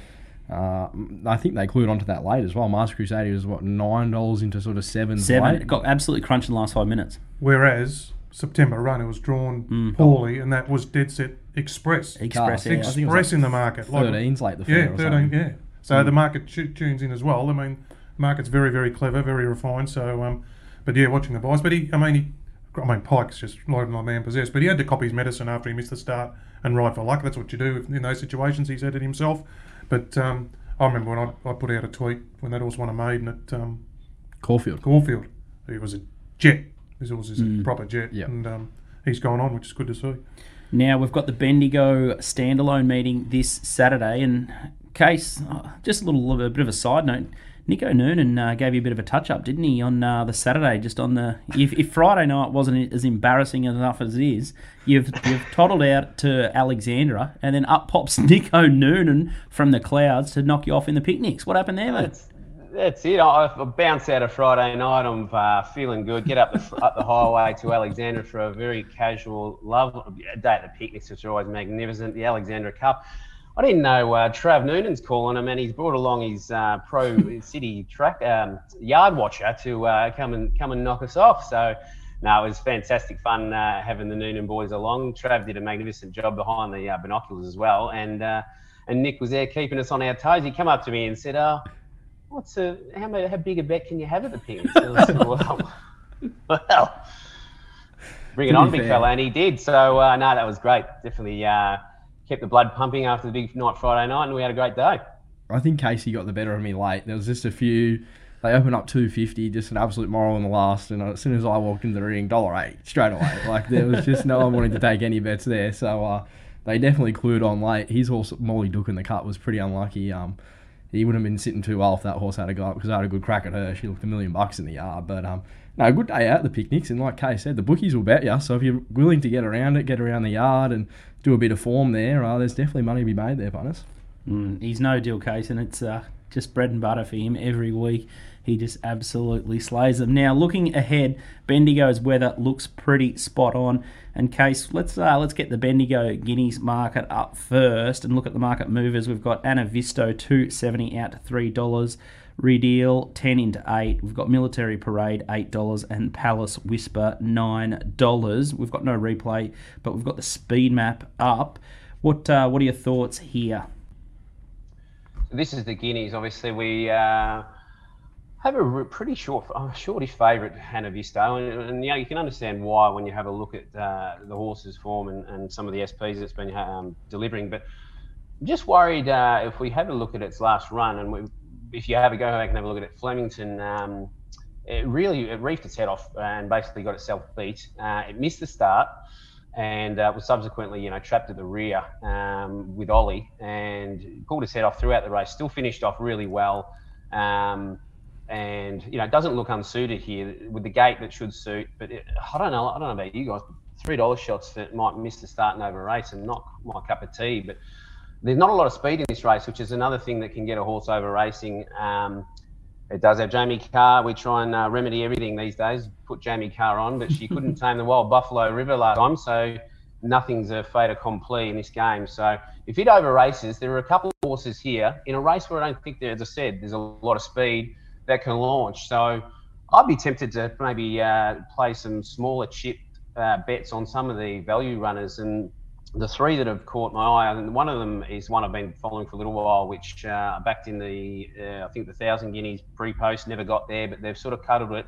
uh, I think they clued onto that late as well. Ice Crusader was what nine dollars into sort of seven. Seven late. It got absolutely crunched in the last five minutes. Whereas September Run, it was drawn mm. poorly, and that was dead set Express. Express, yeah. Express like in the market. thirteen's like, late the fair. Yeah, thirteen, yeah. So mm. the market t- tunes in as well. I mean, the market's very, very clever, very refined. So, um, but yeah, watching the buys. But he, I mean, he, I mean, Pike's just loading like man possessed. But he had to copy his medicine after he missed the start and ride for luck. That's what you do in those situations. He said it himself. But um, I remember when I, I put out a tweet when that horse won a maiden at um, Caulfield. Caulfield, he was a jet. His horse is a mm. proper jet, yep. and um, he's going on, which is good to see. Now, we've got the Bendigo standalone meeting this Saturday, and Case, oh, just a little a bit of a side note, Nico Noonan uh, gave you a bit of a touch-up, didn't he, on uh, the Saturday, just on the... If, if Friday night wasn't as embarrassing enough as it is, you've, you've toddled out to Alexandra, and then up pops Nico Noonan from the clouds to knock you off in the picnics. What happened there, mate? That's it. I, I bounce out of Friday night. I'm uh, feeling good. Get up the, up the highway to Alexandra for a very casual, love day at the picnics, which are always magnificent. The Alexandra Cup. I didn't know uh, Trav Noonan's calling him, and he's brought along his uh, pro city track um, yard watcher to uh, come and come and knock us off. So, no, it was fantastic fun uh, having the Noonan boys along. Trav did a magnificent job behind the uh, binoculars as well, and uh, and Nick was there keeping us on our toes. He came up to me and said, "Oh, what's a how, how big a bet can you have at the picnics?" well, well, bring it on, big fella, and he did. So uh, no, that was great. Definitely uh, kept the blood pumping after the big night Friday night, and we had a great day. I think Casey got the better of me late. There was just a few. They opened up two fifty, just an absolute moral in the last. And as soon as I walked into the ring, dollar eight straight away. Like there was just no one wanting to take any bets there. So uh, they definitely clued on late. His horse Molly Duke in the cut was pretty unlucky. Um, He wouldn't have been sitting too well if that horse had a go up, because I had a good crack at her. She looked a million bucks in the yard. But, um, no, good day out at the picnics. And like Kay said, the bookies will bet you. So if you're willing to get around it, get around the yard and do a bit of form there, uh, there's definitely money to be made there, punters. Mm, he's no deal, Case, and it's uh, just bread and butter for him every week. He just absolutely slays them. Now, looking ahead, Bendigo's weather looks pretty spot on. And Case, let's uh, let's get the Bendigo Guineas market up first and look at the market movers. We've got Anavisto two seventy out to three dollars, Redeal ten into eight. We've got Military Parade eight dollars and Palace Whisper nine dollars. We've got no replay, but we've got the speed map up. What uh, what are your thoughts here? This is the Guineas. Obviously, we uh, have a pretty short, uh, shortish favourite, Anavisto, and, and you know, you can understand why when you have a look at uh, the horse's form and, and some of the S Ps that's been um, delivering. But I'm just worried uh, if we have a look at its last run, and we, if you have a go back and have a look at it, Flemington, um, it really it reefed its head off and basically got itself beat. Uh, it missed the start and uh, was subsequently, you know, trapped at the rear um, with Ollie, and pulled his head off throughout the race, still finished off really well, um, and, you know, doesn't look unsuited here with the gait that should suit. But it, I don't know, I don't know about you guys, but three dollar shots that might miss the start and over race and not my cup of tea. But there's not a lot of speed in this race, which is another thing that can get a horse over racing. Um, It does have Jamie Carr. We try and uh, remedy everything these days. Put Jamie Carr on, but she couldn't tame the Wild Buffalo River last time, so nothing's a fait accompli in this game. So if it over races, there are a couple of horses here in a race where I don't think, there, as I said, there's a lot of speed that can launch. So I'd be tempted to maybe uh, play some smaller chip uh, bets on some of the value runners. And the three that have caught my eye, and one of them is one I've been following for a little while, which uh, backed in the, uh, I think the Thousand Guineas pre-post, never got there, but they've sort of cuddled it.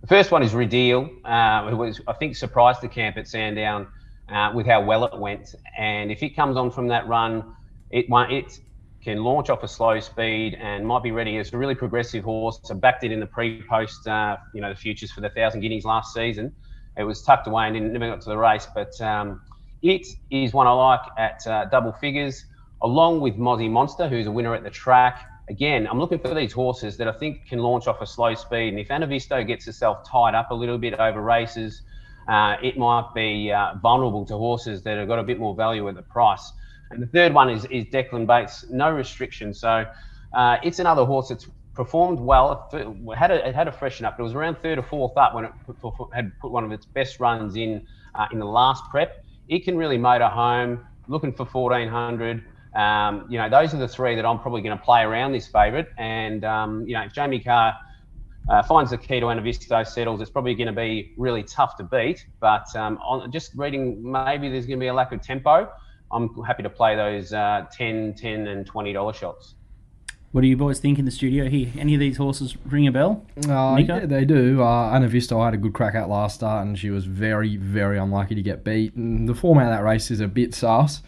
The first one is Redeal, uh, who was, I think, surprised the camp at Sandown uh, with how well it went. And if it comes on from that run, it it can launch off a slow speed and might be ready. It's a really progressive horse. So backed it in the pre-post, uh, you know, the futures for the Thousand Guineas last season. it was tucked away and didn't, never got to the race. But um, it is one I like at uh, double figures, along with Mozzie Monster, who's a winner at the track. Again, I'm looking for these horses that I think can launch off a slow speed. And if Anavisto gets herself tied up a little bit over races, uh, it might be uh, vulnerable to horses that have got a bit more value at the price. And the third one is, is Declan Bates, No Restriction. So uh, it's another horse that's performed well. It had a, it had a freshen up. It was around third or fourth up when it put, had put one of its best runs in uh, in the last prep. It can really motor home, looking for fourteen hundred. Um, you know, those are the three that I'm probably going to play around this favourite. And, um, you know, if Jamie Carr uh, finds the key to Anavisto settles, it's probably going to be really tough to beat. But um, on, just reading, maybe there's going to be a lack of tempo. I'm happy to play those uh, ten, ten and twenty dollar shots. What do you boys think in the studio here? Any of these horses ring a bell? Uh, yeah, they do. Uh, Anavisto, I had a good crack at last start, and she was very, very unlucky to get beat. And the format of that race is a bit sus.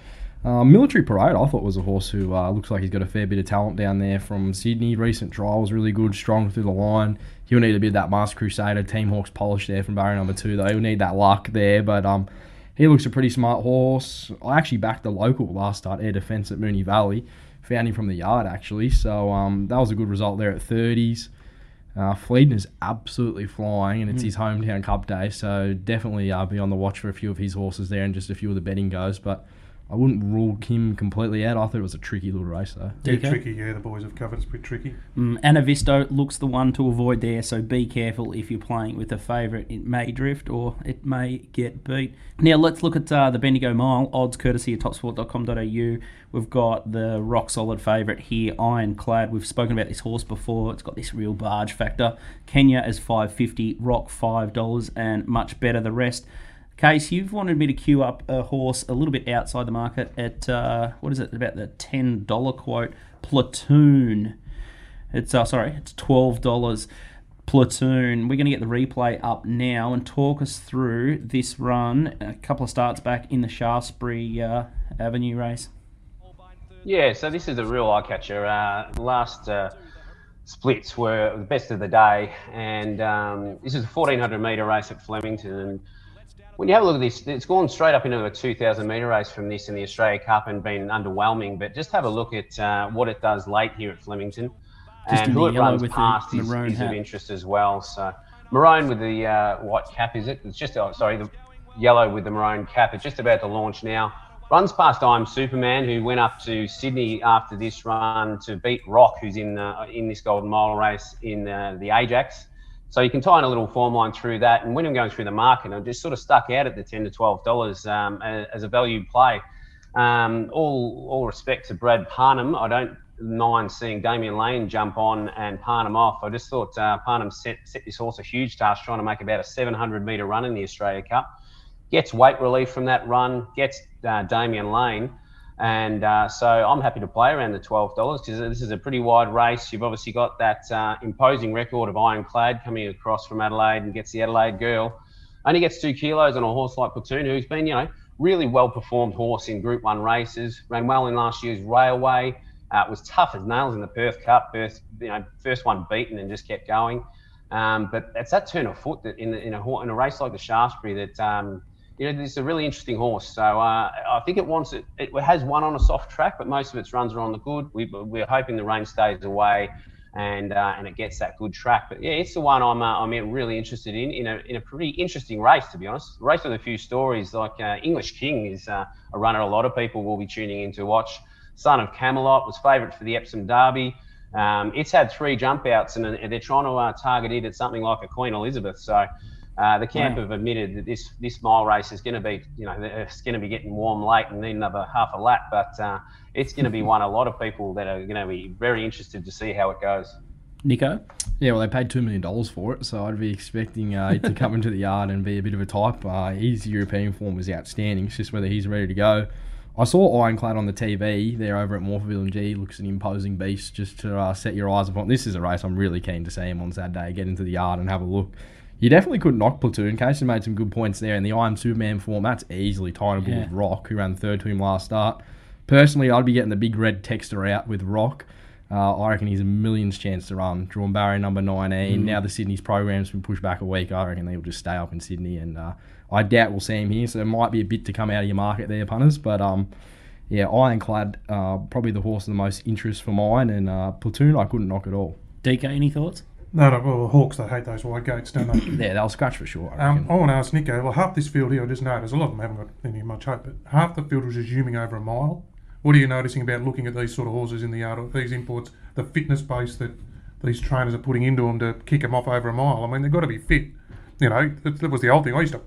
Uh, Military Parade, I thought, was a horse who uh, looks like he's got a fair bit of talent down there from Sydney. Recent trial was really good, strong through the line. He'll need a bit of that Masked Crusader, Team Hawks polish there from barrier number two, though. He'll need that luck there, but um, he looks a pretty smart horse. I actually backed the local last start, Air Defence at Moonee Valley. Found him from the yard, actually, so um, that was a good result there at thirties. Uh, Fleedon is absolutely flying, and it's mm. his hometown cup day, so definitely uh, be on the watch for a few of his horses there and just a few of the betting goes, but I wouldn't rule Kim completely out. I thought it was a tricky little race, though. Pretty tricky, yeah. The boys have covered it's pretty tricky. Mm, Anavisto looks the one to avoid there, so be careful if you're playing with a favourite. It may drift or it may get beat. Now, let's look at uh, the Bendigo Mile. Odds courtesy of top sport dot com dot a u. We've got the rock-solid favourite here, Ironclad. We've spoken about this horse before. It's got this real barge factor. Kenya is five fifty, Rock five dollars, and much better the rest. Case, you've wanted me to queue up a horse a little bit outside the market at, uh, what is it, about the ten dollar quote, Platoon. It's, uh, sorry, it's twelve dollars, Platoon. We're going to get the replay up now and talk us through this run a couple of starts back in the Shaftesbury uh, Avenue race. Yeah, so this is a real eye-catcher. Uh, last uh, splits were the best of the day, and um, this is a fourteen hundred metre race at Flemington, and when you have a look at this, it's gone straight up into a two thousand metre race from this in the Australia Cup and been underwhelming. But just have a look at uh, what it does late here at Flemington. Just and who it runs past is, is of interest as well. So maroon with the uh, white cap, is it? It's just, oh, sorry, the yellow with the maroon cap. It's just about to launch now. Runs past I'm Superman, who went up to Sydney after this run to beat Rock, who's in, uh, in this Golden Mile race in uh, the Ajax. So you can tie in a little form line through that. And when I'm going through the market, I'm just sort of stuck out at the ten to twelve dollars um, as a value play. Um, all all respect to Brad Parnham. I don't mind seeing Damien Lane jump on and Parnham off. I just thought uh, Parnham set, set this horse a huge task, trying to make about a seven hundred metre run in the Australia Cup. Gets weight relief from that run, gets uh, Damien Lane. And uh, so I'm happy to play around the twelve dollars because this is a pretty wide race. You've obviously got that uh, imposing record of Ironclad coming across from Adelaide and gets the Adelaide girl. Only gets two kilos on a horse like Platoon, who's been, you know, really well-performed horse in Group one races. Ran well in last year's Railway. Uh, was tough as nails in the Perth Cup. First, you know, first one beaten and just kept going. Um, but it's that turn of foot that in, the, in, a, in a race like the Shaftesbury that... Um, You know, it's a really interesting horse. So uh, I think it wants it, it has one on a soft track, but most of its runs are on the good. We, we're hoping the rain stays away, and uh, and it gets that good track. But yeah, it's the one I'm uh, I'm really interested in in a in a pretty interesting race, to be honest. A race with a few stories. Like uh, English King is uh, a runner a lot of people will be tuning in to watch. Son of Camelot was favourite for the Epsom Derby. Um, it's had three jump outs, and, and they're trying to uh, target it at something like a Queen Elizabeth. So. Uh, the camp yeah. have admitted that this this mile race is going to be, you know, it's going to be getting warm late and need another half a lap, but uh, it's going to be one a lot of people that are going to be very interested to see how it goes. Nico? Yeah, well, they paid two million dollars for it, so I'd be expecting uh, to come into the yard and be a bit of a type. Uh, his European form is outstanding. It's just whether he's ready to go. I saw Ironclad on the T V there over at Morphettville, and gee, looks an imposing beast just to uh, set your eyes upon. This is a race I'm really keen to see him on Saturday, get into the yard and have a look. You definitely could knock Platoon. Casey made some good points there. And the I Am Superman form, that's easily tied yeah. with Rock, who ran third to him last start. Personally, I'd be getting the big red texter out with Rock. Uh, I reckon he's a million's chance to run. Drawn barrier number nineteen. Mm. Now the Sydney's program's been pushed back a week. I reckon they'll just stay up in Sydney, and uh, I doubt we'll see him here. So there might be a bit to come out of your market there, punters. But um, yeah, Ironclad, uh, probably the horse of the most interest for mine. And uh, Platoon, I couldn't knock at all. D K, any thoughts? No, no, well, the Hawks, they hate those wide gates, don't they? Yeah, they'll scratch for sure. I, um, I want to ask Nico, well, half this field here, I just noticed, a lot of them haven't got any much hope, but half the field was resuming over a mile. What are you noticing about looking at these sort of horses in the yard, these imports, the fitness base that these trainers are putting into them to kick them off over a mile? I mean, they've got to be fit. You know, that, that was the old thing. I used to,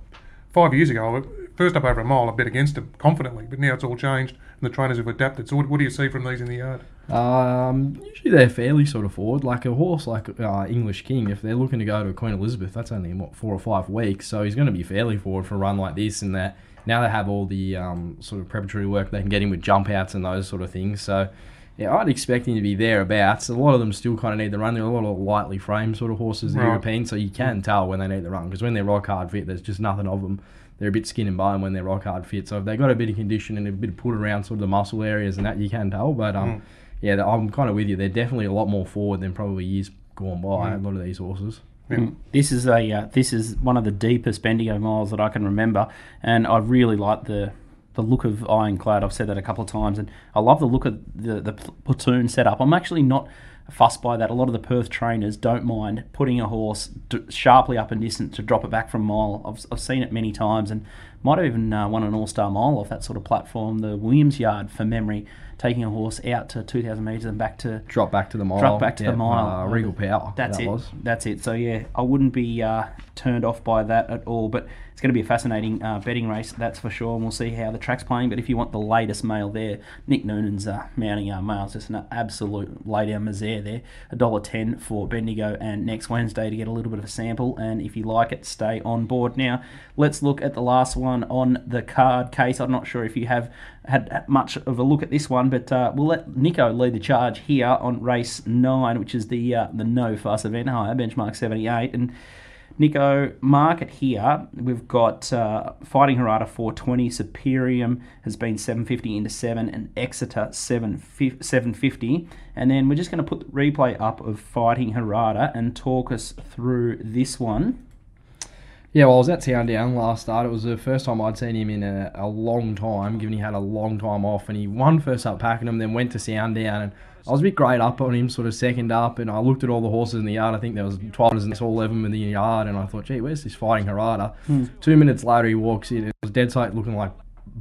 five years ago, first up over a mile, I bet against them confidently, but now it's all changed and the trainers have adapted. So what, what do you see from these in the yard? Um, usually they're fairly sort of forward. Like a horse like uh, English King, if they're looking to go to Queen Elizabeth, that's only in, what, four or five weeks, so he's going to be fairly forward for a run like this, and that now they have all the um, sort of preparatory work they can get in with jump outs and those sort of things. So yeah, I'd expect him to be thereabouts. A lot of them still kind of need the run. They're a lot of lightly framed sort of horses, the right. Europeans, so you can tell when they need the run, because when they're rock hard fit, there's just nothing of them. They're a bit skin and bone when they're rock hard fit, so if they've got a bit of condition and a bit of put around sort of the muscle areas and that, you can tell. But um. Mm. Yeah, I'm kind of with you. They're definitely a lot more forward than probably years gone by, yeah. A lot of these horses. Yeah. This is a uh, this is one of the deepest Bendigo miles that I can remember, and I really like the the look of Ironclad. I've said that a couple of times, and I love the look of the, the platoon setup. I'm actually not fussed by that. A lot of the Perth trainers don't mind putting a horse d- sharply up in distance to drop it back from mile. I've, I've seen it many times, and might have even uh, won an all-star mile off that sort of platform. The Williams Yard, for memory, taking a horse out to two thousand metres and back to... Drop back to the mile. Drop back to yeah, the mile. Uh, Regal Power. That's that it. Was. That's it. So, yeah, I wouldn't be uh, turned off by that at all. But it's going to be a fascinating uh, betting race, that's for sure, and we'll see how the track's playing. But if you want the latest mail there, Nick Noonan's uh, mounting our mail. It's just an absolute lay-down mazere there. one dollar ten for Bendigo and next Wednesday to get a little bit of a sample. And if you like it, stay on board. Now, let's look at the last one on the card, Case. I'm not sure if you have had much of a look at this one, but uh, we'll let Nico lead the charge here on race nine, which is the uh, the no fuss event higher benchmark seventy-eight. And Nico, market here. We've got uh, Fighting Harada four twenty, Superium has been seven fifty into seven, and Exeter seven fifty. And then we're just going to put the replay up of Fighting Harada and talk us through this one. Yeah, well, I was at Sandown last start. It was the first time I'd seen him in a, a long time, given he had a long time off, and he won first up Pakenham, then went to Sandown, and I was a bit great up on him, sort of second up, and I looked at all the horses in the yard. I think there was twelve and all eleven in the yard, and I thought, gee, where's this Fighting Harada? Hmm. Two minutes later, he walks in. It was dead sight, looking like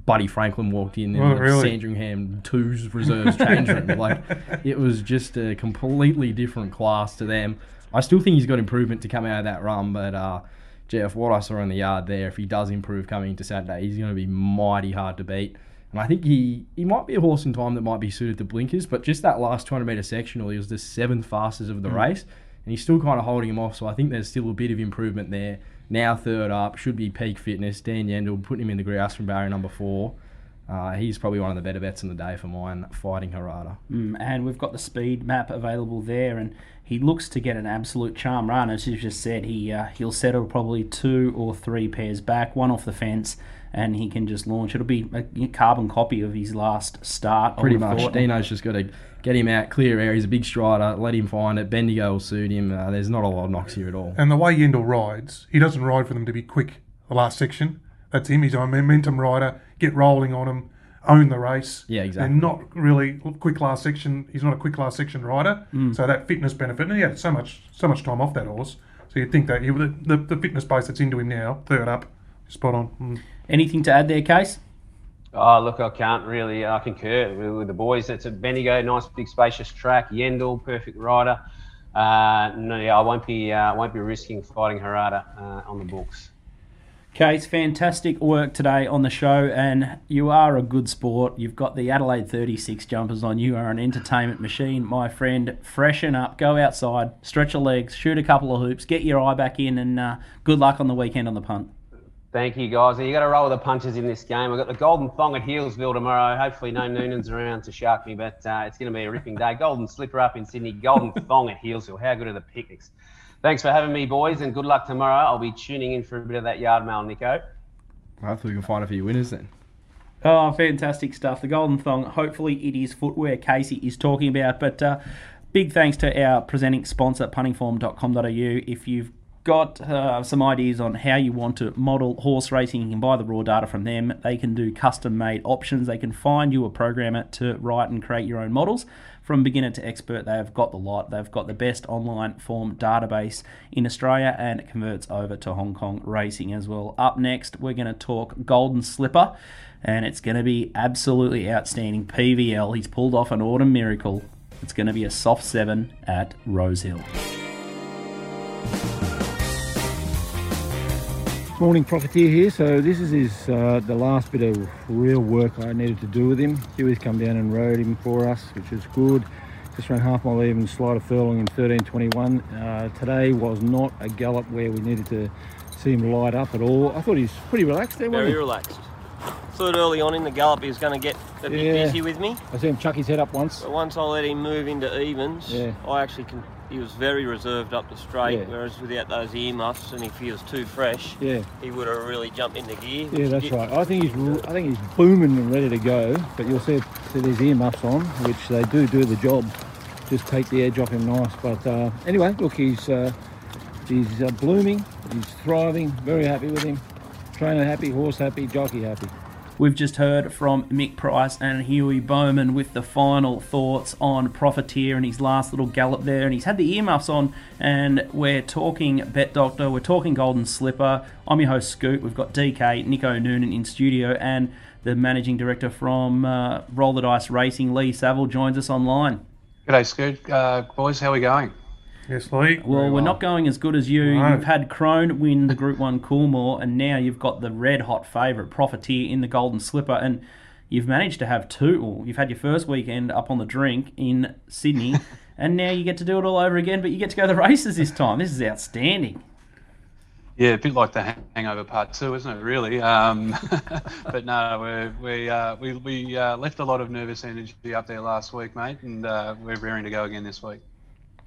Buddy Franklin walked in in oh, the really? Sandringham two's reserves change room. Like, it was just a completely different class to them. I still think he's got improvement to come out of that run, but... Uh, Jeff, what I saw in the yard there, if he does improve coming into Saturday, he's going to be mighty hard to beat. And I think he, he might be a horse in time that might be suited to blinkers, but just that last two hundred metre sectional, he was the seventh fastest of the mm. race, and he's still kind of holding him off, so I think there's still a bit of improvement there. Now third up, should be peak fitness. Dan Yendall putting him in the grouse from barrier number four. Uh, he's probably one of the better bets in the day for mine, Fighting Harada. Mm, and we've got the speed map available there, and he looks to get an absolute charm run. As you've just said, he, uh, he'll settle probably two or three pairs back, one off the fence, and he can just launch. It'll be a carbon copy of his last start. Pretty much. Thought. Dino's just got to get him out, clear air. He's a big strider. Let him find it. Bendigo will suit him. Uh, there's not a lot of knocks here at all. And the way Yendall rides, he doesn't ride for them to be quick the last section. That's him. He's a momentum rider. Get rolling on him, own the race. Yeah, exactly. And not really quick last section. He's not a quick last section rider. Mm. So that fitness benefit, and he had so much, so much time off that horse. So you'd think that he, the, the the fitness base that's into him now, third up, spot on. Mm. Anything to add there, Case? Oh, look, I can't really. I concur with the boys. It's a Bendigo, nice big spacious track. Yendall, perfect rider. Uh, no, yeah, I won't be, uh, won't be risking Fighting Harada uh, on the books. Case, fantastic work today on the show, and you are a good sport. You've got the Adelaide thirty-six jumpers on. You are an entertainment machine, my friend. Freshen up, go outside, stretch your legs, shoot a couple of hoops, get your eye back in, and uh, good luck on the weekend on the punt. Thank you, guys. You've got to roll with the punches in this game. We've got the Golden Thong at Healesville tomorrow. Hopefully no Noonan's around to shark me, but uh, it's going to be a ripping day. Golden Slipper up in Sydney, Golden Thong at Healesville. How good are the picnics? Thanks for having me, boys, and good luck tomorrow. I'll be tuning in for a bit of that yard mail, Nico. Hopefully we can find a few winners then. Oh, fantastic stuff. The Golden Thong, hopefully it is footwear Casey is talking about, but uh, Big thanks to our presenting sponsor, punting form dot com dot a u. If you've got uh, some ideas on how you want to model horse racing, you can buy the raw data from them. They can do custom-made options. They can find you a programmer to write and create your own models. From beginner to expert, they have got the lot. They've got the best online form database in Australia, and it converts over to Hong Kong racing as well. Up next, we're going to talk Golden Slipper, and it's going to be absolutely outstanding. P V L, he's pulled off an autumn miracle. It's going to be a soft seven at Rosehill. Morning Profiteer here. So this is his, uh, the last bit of real work I needed to do with him. Huey's come down and rode him for us, which is good. Just ran half mile even, slide of furlong in thirteen twenty-one. Uh, today was not a gallop where we needed to see him light up at all. I thought he was pretty relaxed there, wasn't Very he? relaxed. Thought early on in the gallop he was going to get a bit yeah. busy with me. I see him chuck his head up once. But once I let him move into evens, yeah. I actually can. He was very reserved up the straight, yeah. whereas without those earmuffs, and if he was too fresh, yeah. he would have really jumped into gear. Yeah, that's right. I think he's I think he's booming and ready to go. But you'll see, see these earmuffs on, which they do do the job. Just take the edge off him, nice. But uh, anyway, look, he's uh, he's uh, blooming, he's thriving. Very happy with him. Trainer happy, horse happy, jockey happy. We've just heard from Mick Price and Huey Bowman with the final thoughts on Profiteer and his last little gallop there. And he's had the earmuffs on, and we're talking Bet Doctor, we're talking Golden Slipper. I'm your host, Scoot. We've got D K, Nico Noonan in studio, and the Managing Director from uh, Roll the Dice Racing, Lee Saville, joins us online. G'day, Scoot. Uh, boys, how are we going? Yes, Lee. Well, Very we're well. not going as good as you. No. You've had Crone win the Group one Coolmore, and now you've got the red-hot favourite Profiteer in the Golden Slipper, and you've managed to have two. Well, you've had your first weekend up on the drink in Sydney, and now you get to do it all over again, but you get to go to the races this time. This is outstanding. Yeah, a bit like the Hangover Part Two, isn't it? Really, um, but no, we we uh, we, we uh, left a lot of nervous energy up there last week, mate, and uh, we're rearing to go again this week.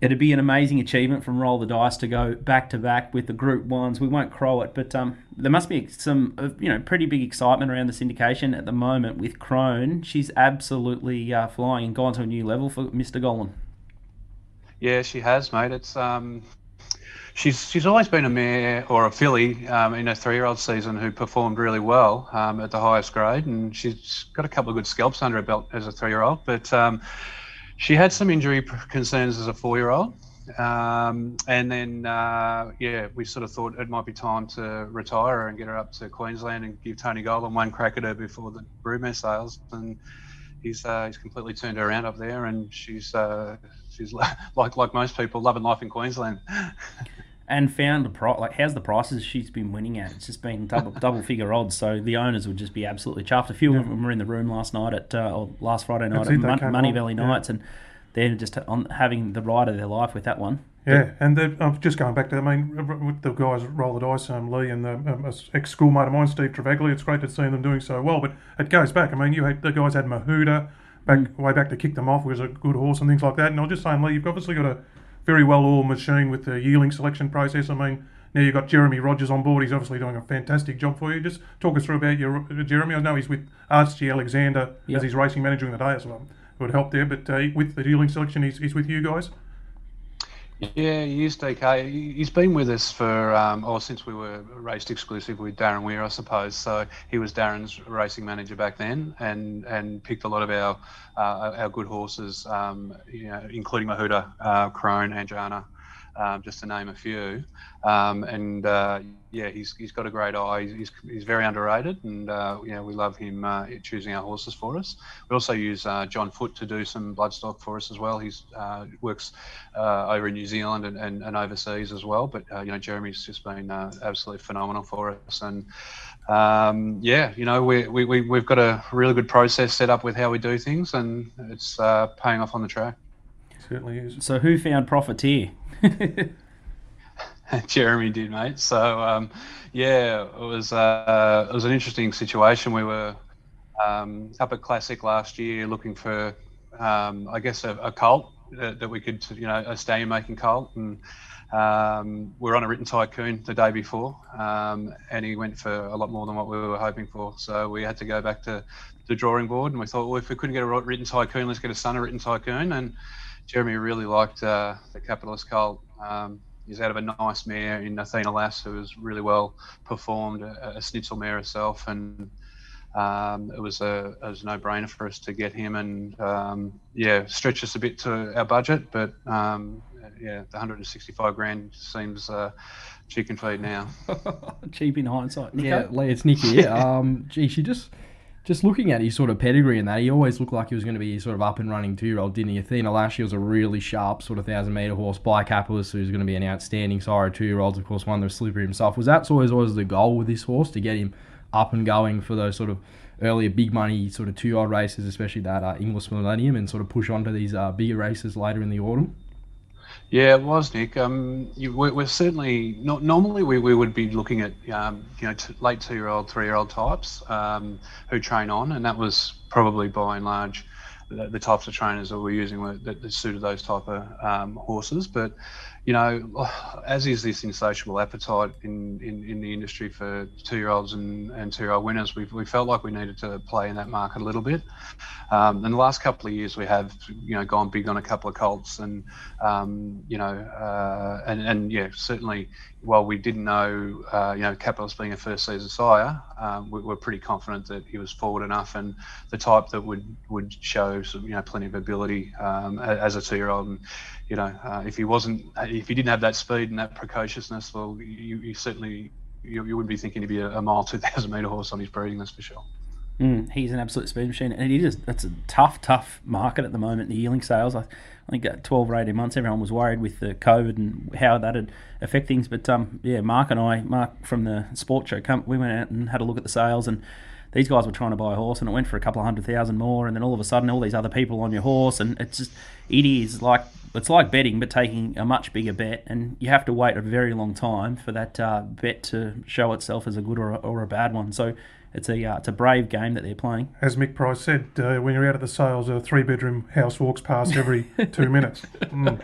It'd be an amazing achievement from Roll the Dice to go back-to-back with the Group ones. We won't crow it, but um, there must be some uh, you know, pretty big excitement around the syndication at the moment with Crone. She's absolutely uh, flying and gone to a new level for Mister Gollan. Yeah, she has, mate. It's um, she's she's always been a mare or a filly um, in her three-year-old season who performed really well um, at the highest grade, and she's got a couple of good scalps under her belt as a three-year-old, but... Um, She had some injury concerns as a four-year-old, um, and then, uh, yeah, we sort of thought it might be time to retire her and get her up to Queensland and give Tony Gollan one crack at her before the broodmare sales, and he's uh, he's completely turned her around up there, and she's, uh, she's like like most people, loving life in Queensland. And found the price, like, how's the prices she's been winning at? It's just been double double figure odds, so the owners would just be absolutely chuffed. A few yeah. of them were in the room last night at uh, or last Friday night That's at Mon- Moonee Valley Knights, yeah. and they're just on, having the ride of their life with that one. Yeah, and the, I'm just going back to, I mean, with the guys at Roll the Dice, um, Lee and the um, ex-schoolmate of mine, Steve Travagli, it's great to see them doing so well, but it goes back. I mean, you had, the guys had Mahuda back mm. way back to kick them off, who was a good horse and things like that, and I was just saying, Lee, you've obviously got a very well-oiled machine with the yearling selection process. I mean, now you've got Jeremy Rogers on board. He's obviously doing a fantastic job for you. Just talk us through about your uh, Jeremy. I know he's with Archie Alexander yep. as his racing manager in the day as well. It would help there, but uh, with the yearling selection, he's, he's with you guys. Yeah, he is, D K. He's been with us for, um, or since we were raced exclusive with Darren Weir, I suppose. So he was Darren's racing manager back then, and, and picked a lot of our uh, our good horses, um, you know, including Mahuda, uh, Crone, Anjana, um, just to name a few. Um, and uh, yeah, he's he's got a great eye. He's he's very underrated, and uh, you know, we love him uh, choosing our horses for us. We also use uh, John Foote to do some bloodstock for us as well. He's uh, works uh, over in New Zealand and, and, and overseas as well. But uh, you know, Jeremy's just been uh, absolutely phenomenal for us, and um, yeah, you know, we we we we've got a really good process set up with how we do things, and it's uh, paying off on the track. It certainly is. So, who found Profiteer? Jeremy did, mate. So, um, yeah, it was uh, it was an interesting situation. We were um, up at Classic last year looking for, um, I guess, a, a colt that, that we could, you know, a stallion-making colt. And um, we were on a written tycoon the day before, um, and he went for a lot more than what we were hoping for. So we had to go back to the drawing board, and we thought, well, if we couldn't get a written tycoon, let's get a son of written tycoon. And Jeremy really liked uh, the Capitalist Cult. Um, he's out of a nice mare in Athena Lass, who was really well performed, a, a schnitzel mare herself, and um, it was a it was a no-brainer for us to get him. And um, yeah, stretch us a bit to our budget, but um, yeah, the one hundred sixty-five grand seems uh, chicken feed now. Cheap in hindsight. Nico? Yeah, it's Nicky. Yeah. Um, gee, she just. Just looking at his sort of pedigree and that, he always looked like he was going to be sort of up and running two-year-old, didn't he? Athena Lash, she was a really sharp sort of thousand-metre horse by Capitalist, who's going to be an outstanding sire. Two-year-olds, of course, won the Slipper himself. Was that always, always the goal with this horse, to get him up and going for those sort of earlier big-money sort of two-year-old races, especially that uh, English Millennium, and sort of push on to these uh, bigger races later in the autumn? Yeah, it was, Nick. Um, you, we're, we're certainly not. Normally, we, we would be looking at um, you know t- late two-year-old, three-year-old types um, who train on, and that was probably by and large the, the types of trainers that we're using were, that, that suited those type of um, horses. But you know, as is this insatiable appetite in, in, in the industry for two-year-olds and, and two-year-old winners, we we felt like we needed to play in that market a little bit. Um, in the last couple of years, we have, you know, gone big on a couple of colts, and um, you know, uh, and and yeah, certainly, while we didn't know, uh, you know, Capitalist being a first season sire, um, we were pretty confident that he was forward enough and the type that would would show some, you know, plenty of ability um, as a two-year-old. And you know, uh, if he wasn't, if you didn't have that speed and that precociousness, well, you, you certainly you, you wouldn't be thinking he'd be a, a mile two thousand metre horse on his breeding, that's for sure. Mm, he's an absolute speed machine, and it is. That's a tough, tough market at the moment. The yearling sales, I, I think, at twelve or eighteen months, everyone was worried with the COVID and how that would affect things. But um, yeah, Mark and I, Mark from the Sport Show, come, we went out and had a look at the sales, and these guys were trying to buy a horse, and it went for a couple of hundred thousand more, and then all of a sudden, all these other people on your horse, and it's just, it is like. It's like betting, but taking a much bigger bet, and you have to wait a very long time for that uh, bet to show itself as a good or a, or a bad one. So it's a uh, it's a brave game that they're playing. As Mick Price said, uh, when you're out at the sales, a three-bedroom house walks past every two minutes. Mm.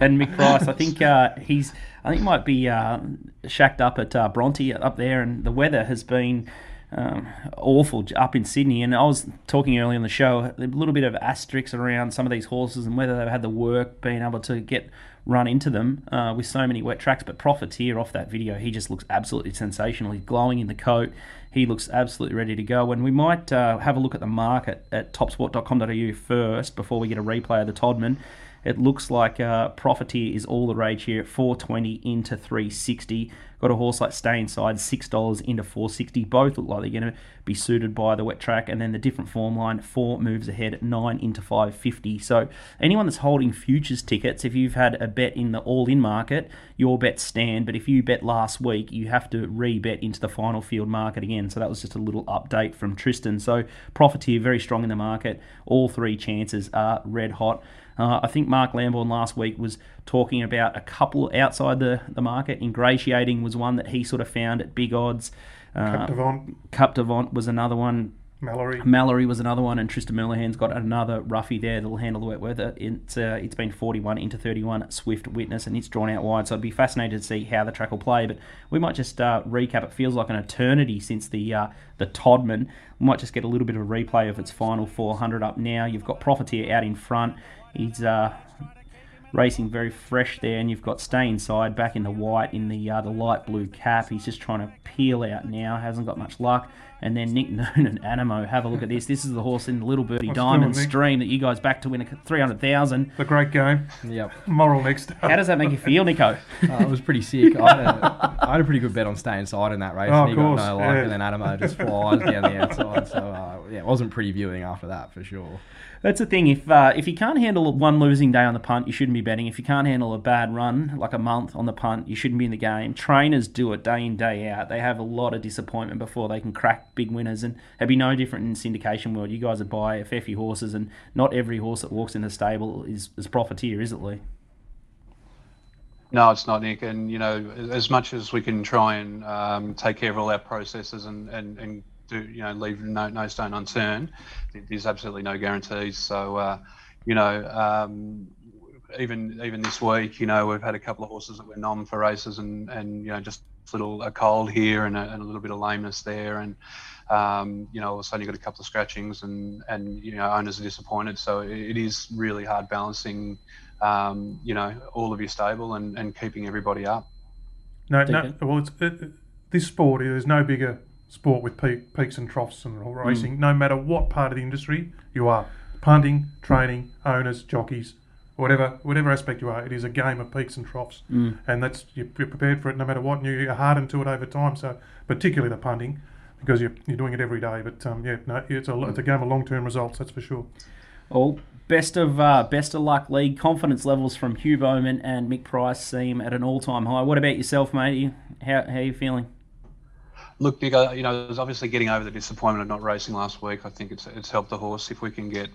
And Mick Price, I think uh, he's I think he might be uh, shacked up at uh, Bronte up there, and the weather has been. Um, awful up in Sydney, and I was talking earlier on the show, a little bit of asterisks around some of these horses and whether they've had the work being able to get run into them uh, with so many wet tracks. But Profiteer off that video, he just looks absolutely sensational. He's glowing in the coat, he looks absolutely ready to go, and we might uh, have a look at the market at top sport dot com dot a u first before we get a replay of the Todman. It looks like uh, Profiteer is all the rage here at four twenty into three sixty. Got a horse like Stay Inside, six dollars into four sixty. Both look like they're going to be suited by the wet track. And then the different form line, four moves ahead, nine into five fifty. So anyone that's holding futures tickets, if you've had a bet in the all-in market, your bets stand. But if you bet last week, you have to re-bet into the final field market again. So that was just a little update from Tristan. So Profiteer, very strong in the market. All three chances are red hot. Uh, I think Mark Lambourn last week was talking about a couple outside the, the market. Ingratiating was one that he sort of found at big odds. Uh, Cap Devant. Cap Devant was another one. Mallory. Mallory was another one, and Tristan Merlihan's got another roughie there that'll handle the wet weather. It's uh, it's been forty-one into thirty-one, Swift Witness, and it's drawn out wide, so I'd be fascinated to see how the track will play. But we might just uh, recap. It feels like an eternity since the uh, the Todman. We might just get a little bit of a replay of its final four hundred up now. You've got Profiteer out in front. He's uh, racing very fresh there, and you've got Stay Inside back in the white, in the uh, the light blue cap. He's just trying to peel out now, hasn't got much luck. And then Nick Noon and Animo, have a look at this. This is the horse in the Little Birdie What's Diamond Stream that you guys backed to win a three hundred thousand. The great game. Yep. Moral next time. How does that make you feel, Nico? Uh, it was pretty sick. I had, a, I had a pretty good bet on Stay Inside in that race. Oh, and he course. got no luck, yeah. And then Animo just flies down the outside. So, uh, yeah, it wasn't pretty viewing after that, for sure. That's the thing. If uh, if you can't handle one losing day on the punt, you shouldn't be betting. If you can't handle a bad run, like a month on the punt, you shouldn't be in the game. Trainers do it day in, day out. They have a lot of disappointment before they can crack big winners, and it'd be no different in the syndication world. You guys would buy a fair few horses, and not every horse that walks in the stable is, is Profiteer, is it, Lee? No, it's not, Nick. And, you know, as much as we can try and um, take care of all our processes and, and, and do, you know, leave no, no stone unturned, there's absolutely no guarantees. So, uh, you know, um, even even this week, you know, we've had a couple of horses that were nom for races, and, and you know, just little a cold here and a, and a little bit of lameness there, and um, you know, all of a sudden you've got a couple of scratchings, and and you know, owners are disappointed. So it, it is really hard balancing, um, you know, all of your stable and, and keeping everybody up. No, no. Well, it's, it, this sport is no bigger sport with peak, peaks and troughs and racing. Mm. No matter what part of the industry you are, punting, training, owners, jockeys, whatever whatever aspect you are, it is a game of peaks and troughs, mm. and that's you're prepared for it no matter what, and you're hardened to it over time. So particularly the punting, because you're you're doing it every day. But um, yeah, no, it's a it's a game of long term results, that's for sure. Well, best of uh, best of luck league. Confidence levels from Hugh Bowman and Mick Price seem at an all time high. What about yourself, mate? How how are you feeling? Look, Nick, you know, I was obviously getting over the disappointment of not racing last week. I think it's it's helped the horse. If we can get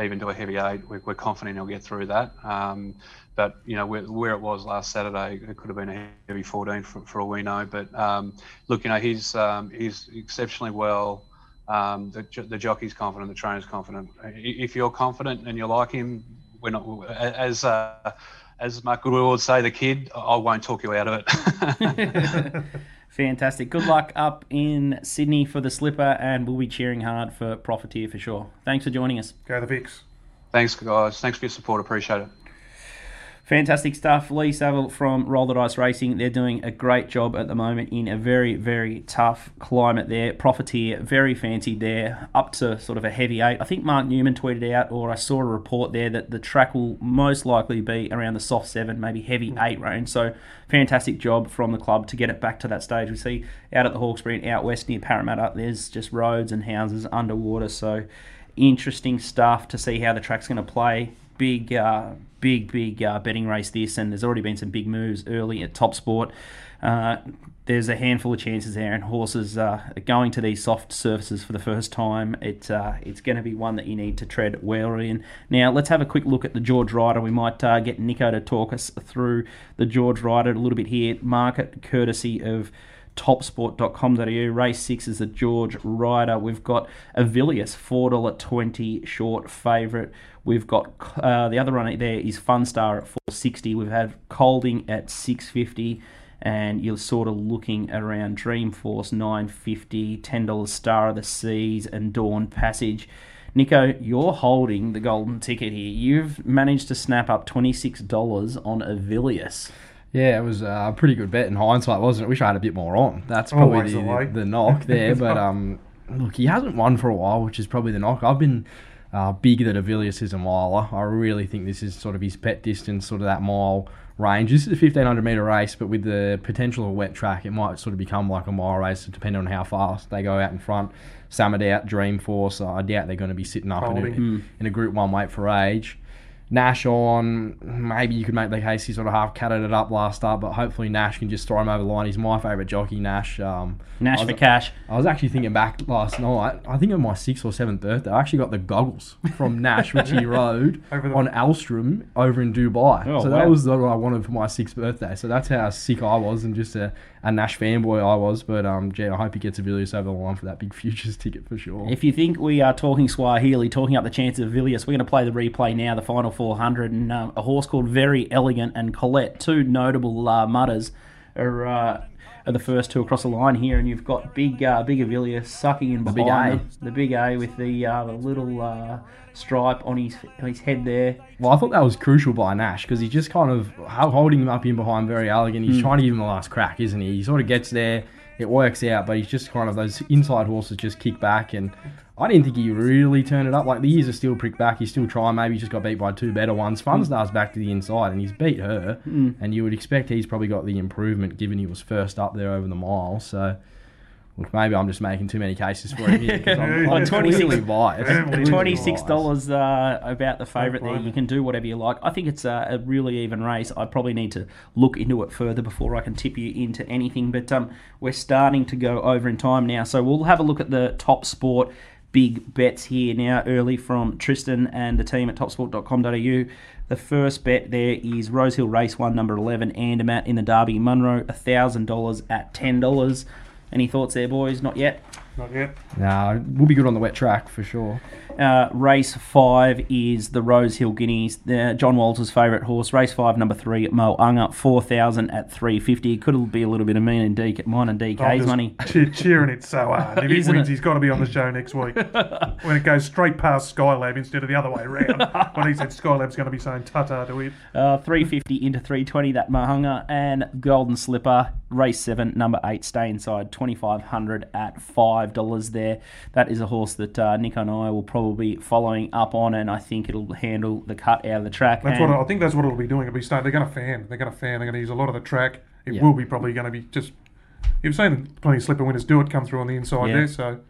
even to a heavy eight, we're, we're confident he'll get through that. Um, but, you know, where, where it was last Saturday, it could have been a heavy fourteen for, for all we know. But, um, look, you know, he's um, he's exceptionally well. Um, the, the jockey's confident, the trainer's confident. If you're confident and you like him, we're not – as uh, as Mark Goodwill would say, the kid, I won't talk you out of it. Fantastic. Good luck up in Sydney for the Slipper, and we'll be cheering hard for Profiteer for sure. Thanks for joining us. Go the Vicks. Thanks, guys. Thanks for your support. Appreciate it. Fantastic stuff. Lee Saville from Roll the Dice Racing. They're doing a great job at the moment in a very, very tough climate there. Profiteer, very fancy there, up to sort of a heavy eight. I think Mark Newman tweeted out, or I saw a report there, that the track will most likely be around the soft seven, maybe heavy eight range. So fantastic job from the club to get it back to that stage. We see out at the Hawkesbury and out west near Parramatta, there's just roads and houses underwater. So interesting stuff to see how the track's going to play. Big, uh, big, big uh, betting race this, and there's already been some big moves early at TopSport. Uh, there's a handful of chances there, and horses uh, going to these soft surfaces for the first time. It, uh, it's going to be one that you need to tread well in. Now, let's have a quick look at the George Ryder. We might uh, get Nico to talk us through the George Ryder a little bit here. Market courtesy of top sport dot com dot a u. Race six is the George Ryder. We've got Avilius, four dollars twenty short favourite. We've got uh, the other runner there is Funstar at four dollars sixty. We've had Colding at six dollars fifty, and you're sort of looking around Dreamforce, nine dollars fifty, ten dollars Star of the Seas, and Dawn Passage. Nico, you're holding the golden ticket here. You've managed to snap up twenty-six dollars on Avilius. Yeah, it was a pretty good bet in hindsight, wasn't it? Wish I had a bit more on. That's probably the, the knock there. But um, look, he hasn't won for a while, which is probably the knock. I've been uh, big that Avilius is a miler. I really think this is sort of his pet distance, sort of that mile range. This is a fifteen hundred metre race, but with the potential of a wet track, it might sort of become like a mile race, depending on how fast they go out in front. Samadout, Dreamforce, I doubt they're going to be sitting up in a, in a Group one weight for age. Nash on, maybe you could make the case he sort of half catted it up last start, but hopefully Nash can just throw him over the line. He's my favourite jockey, Nash. Um, Nash was, for cash. I was actually thinking back last night, I think on my sixth or seventh birthday, I actually got the goggles from Nash, which he rode the- on Alstrom over in Dubai. Oh, so wow. That was what I wanted for my sixth birthday. So that's how sick I was, and just a, a Nash fanboy I was. But um, gee, I hope he gets Avilius over the line for that big futures ticket for sure. If you think we are talking Swahili, talking up the chance of Avilius, we're going to play the replay now, the final four hundred, and um, a horse called Very Elegant and Colette, two notable uh, mutters, are, uh, are the first two across the line here, and you've got big uh, big Avilius sucking in behind the big A, the big A with the, uh, the little uh, stripe on his on his head there. Well, I thought that was crucial by Nash, because he's just kind of holding him up in behind Very Elegant. He's mm. trying to give him the last crack, isn't he? He sort of gets there, it works out, but he's just kind of those inside horses just kick back, and I didn't think he really turned it up. Like, the ears are still pricked back. He's still trying. Maybe he just got beat by two better ones. Funstar's back to the inside, and he's beat her. Mm. And you would expect he's probably got the improvement, given he was first up there over the mile. So, look, maybe I'm just making too many cases for him here, because I'm, I'm clearly biased. twenty-six dollars uh, about the favourite there. You can do whatever you like. I think it's a, a really even race. I probably need to look into it further before I can tip you into anything. But um, we're starting to go over in time now. So we'll have a look at the Top Sport big bets here now, early from Tristan and the team at top sport dot com dot a u. The first bet there is Rosehill Race one, number eleven, Andermatt in the Derby. Munro, one thousand dollars at ten dollars. Any thoughts there, boys? Not yet. Not yet. No, we'll be good on the wet track for sure. Uh, race five is the Rosehill Guineas. Uh, John Walters' favourite horse. Race five, number three, Mo'unga, four thousand at three fifty. Could be a little bit of mine and, D K, mine and D K's money. Che- cheering it so hard. If he wins, it? He's got to be on the show next week. When it goes straight past Skylab instead of the other way around. But he said Skylab's going to be saying ta-ta to it. Uh, three fifty into three twenty, that Mo'unga. And Golden Slipper, race seven, number eight, Stay Inside, twenty-five hundred at five dollars there. That is a horse that uh, Nick and I will probably be following up on, and I think it'll handle the cut out of the track. That's and what I think that's what it'll be doing. It'll be starting, they're going to fan. They're going to fan. They're going to use a lot of the track. It yeah. will be probably going to be just... You've seen plenty of slipper winners do it, come through on the inside yeah. there, so...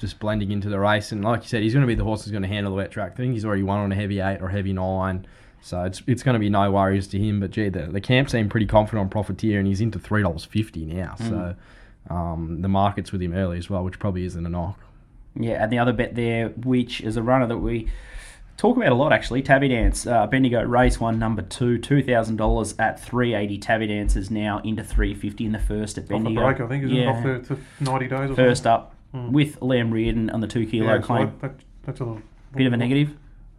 Just blending into the race, and like you said, he's going to be the horse who's going to handle the wet track. I think he's already won on a heavy eight or heavy nine, so it's it's going to be no worries to him, but gee, the, the camp seemed pretty confident on Profiteer, and he's into three dollars fifty now, mm. so... Um, the market's with him early as well, which probably isn't a knock. Yeah, and the other bet there, which is a runner that we talk about a lot, actually, Tabby Dance. Uh, Bendigo race one, number two, two thousand dollars at three eighty. Tabby Dance is now into three fifty in the first at Bendigo. Off the break, I think, is yeah. it off the, the ninety days or First something? up mm. with Liam Reardon on the two-kilo yeah, claim. Like, that, that's a little... Bit of a negative?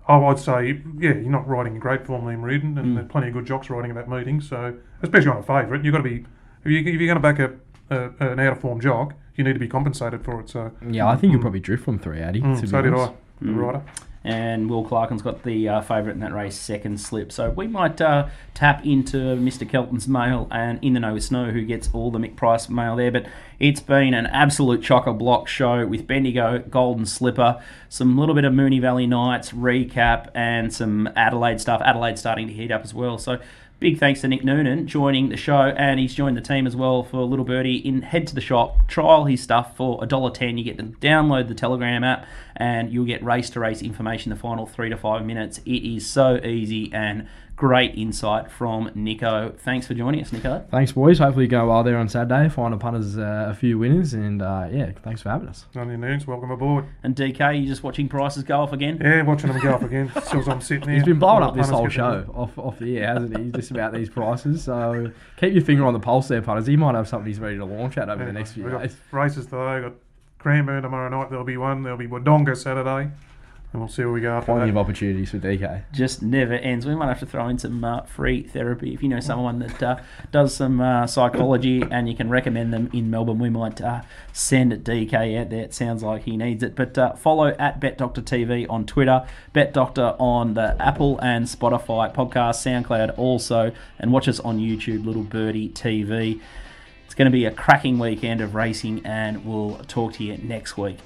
Oh, I'd say, yeah, you're not riding in great form, Liam Reardon, and mm. there's plenty of good jocks riding in that meeting, so, especially on a favourite, you've got to be... If, you, if you're going to back a... Uh, an out-of-form jog, you need to be compensated for it. So yeah, I think you'll probably drift from three eighty. Mm, to so did I, the mm. rider. And Will Clarkin's got the uh, favourite in that race, Second Slip. So we might uh, tap into Mister Kelton's mail and In the Know with Snow, who gets all the Mick Price mail there. But it's been an absolute chock-a-block show with Bendigo, Golden Slipper, some little bit of Moonee Valley Knights recap, and some Adelaide stuff. Adelaide starting to heat up as well. So big thanks to Nick Noonan joining the show, and he's joined the team as well for Little Birdie. In Head to the shop, trial his stuff for one dollar ten. You get to download the Telegram app, and you'll get race-to-race information the final three to five minutes. It is so easy, and great insight from Nico. Thanks for joining us, Nico. Thanks, boys. Hopefully you go well there on Saturday. Find a punters uh, a few winners, and uh, yeah, thanks for having us. On your news, welcome aboard. And D K, you just watching prices go off again? Yeah, watching them go off again. As soon as I'm sitting here. He's been blowing up this whole show off, off the air, hasn't he? Just about these prices. So keep your finger on the pulse there, punters. He might have something he's ready to launch at over yeah, the next few days. Races though, got Cranbourne tomorrow night. There'll be one. There'll be Wodonga Saturday. And we'll see where we go after that. Plenty of opportunities for D K. Just never ends. We might have to throw in some uh, free therapy. If you know someone that uh, does some uh, psychology and you can recommend them in Melbourne, we might uh, send D K out there. It sounds like he needs it. But uh, follow at Bet Doctor T V on Twitter, BetDoctor on the Apple and Spotify podcast, SoundCloud also, and watch us on YouTube, Little Birdie T V. It's going to be a cracking weekend of racing, and we'll talk to you next week.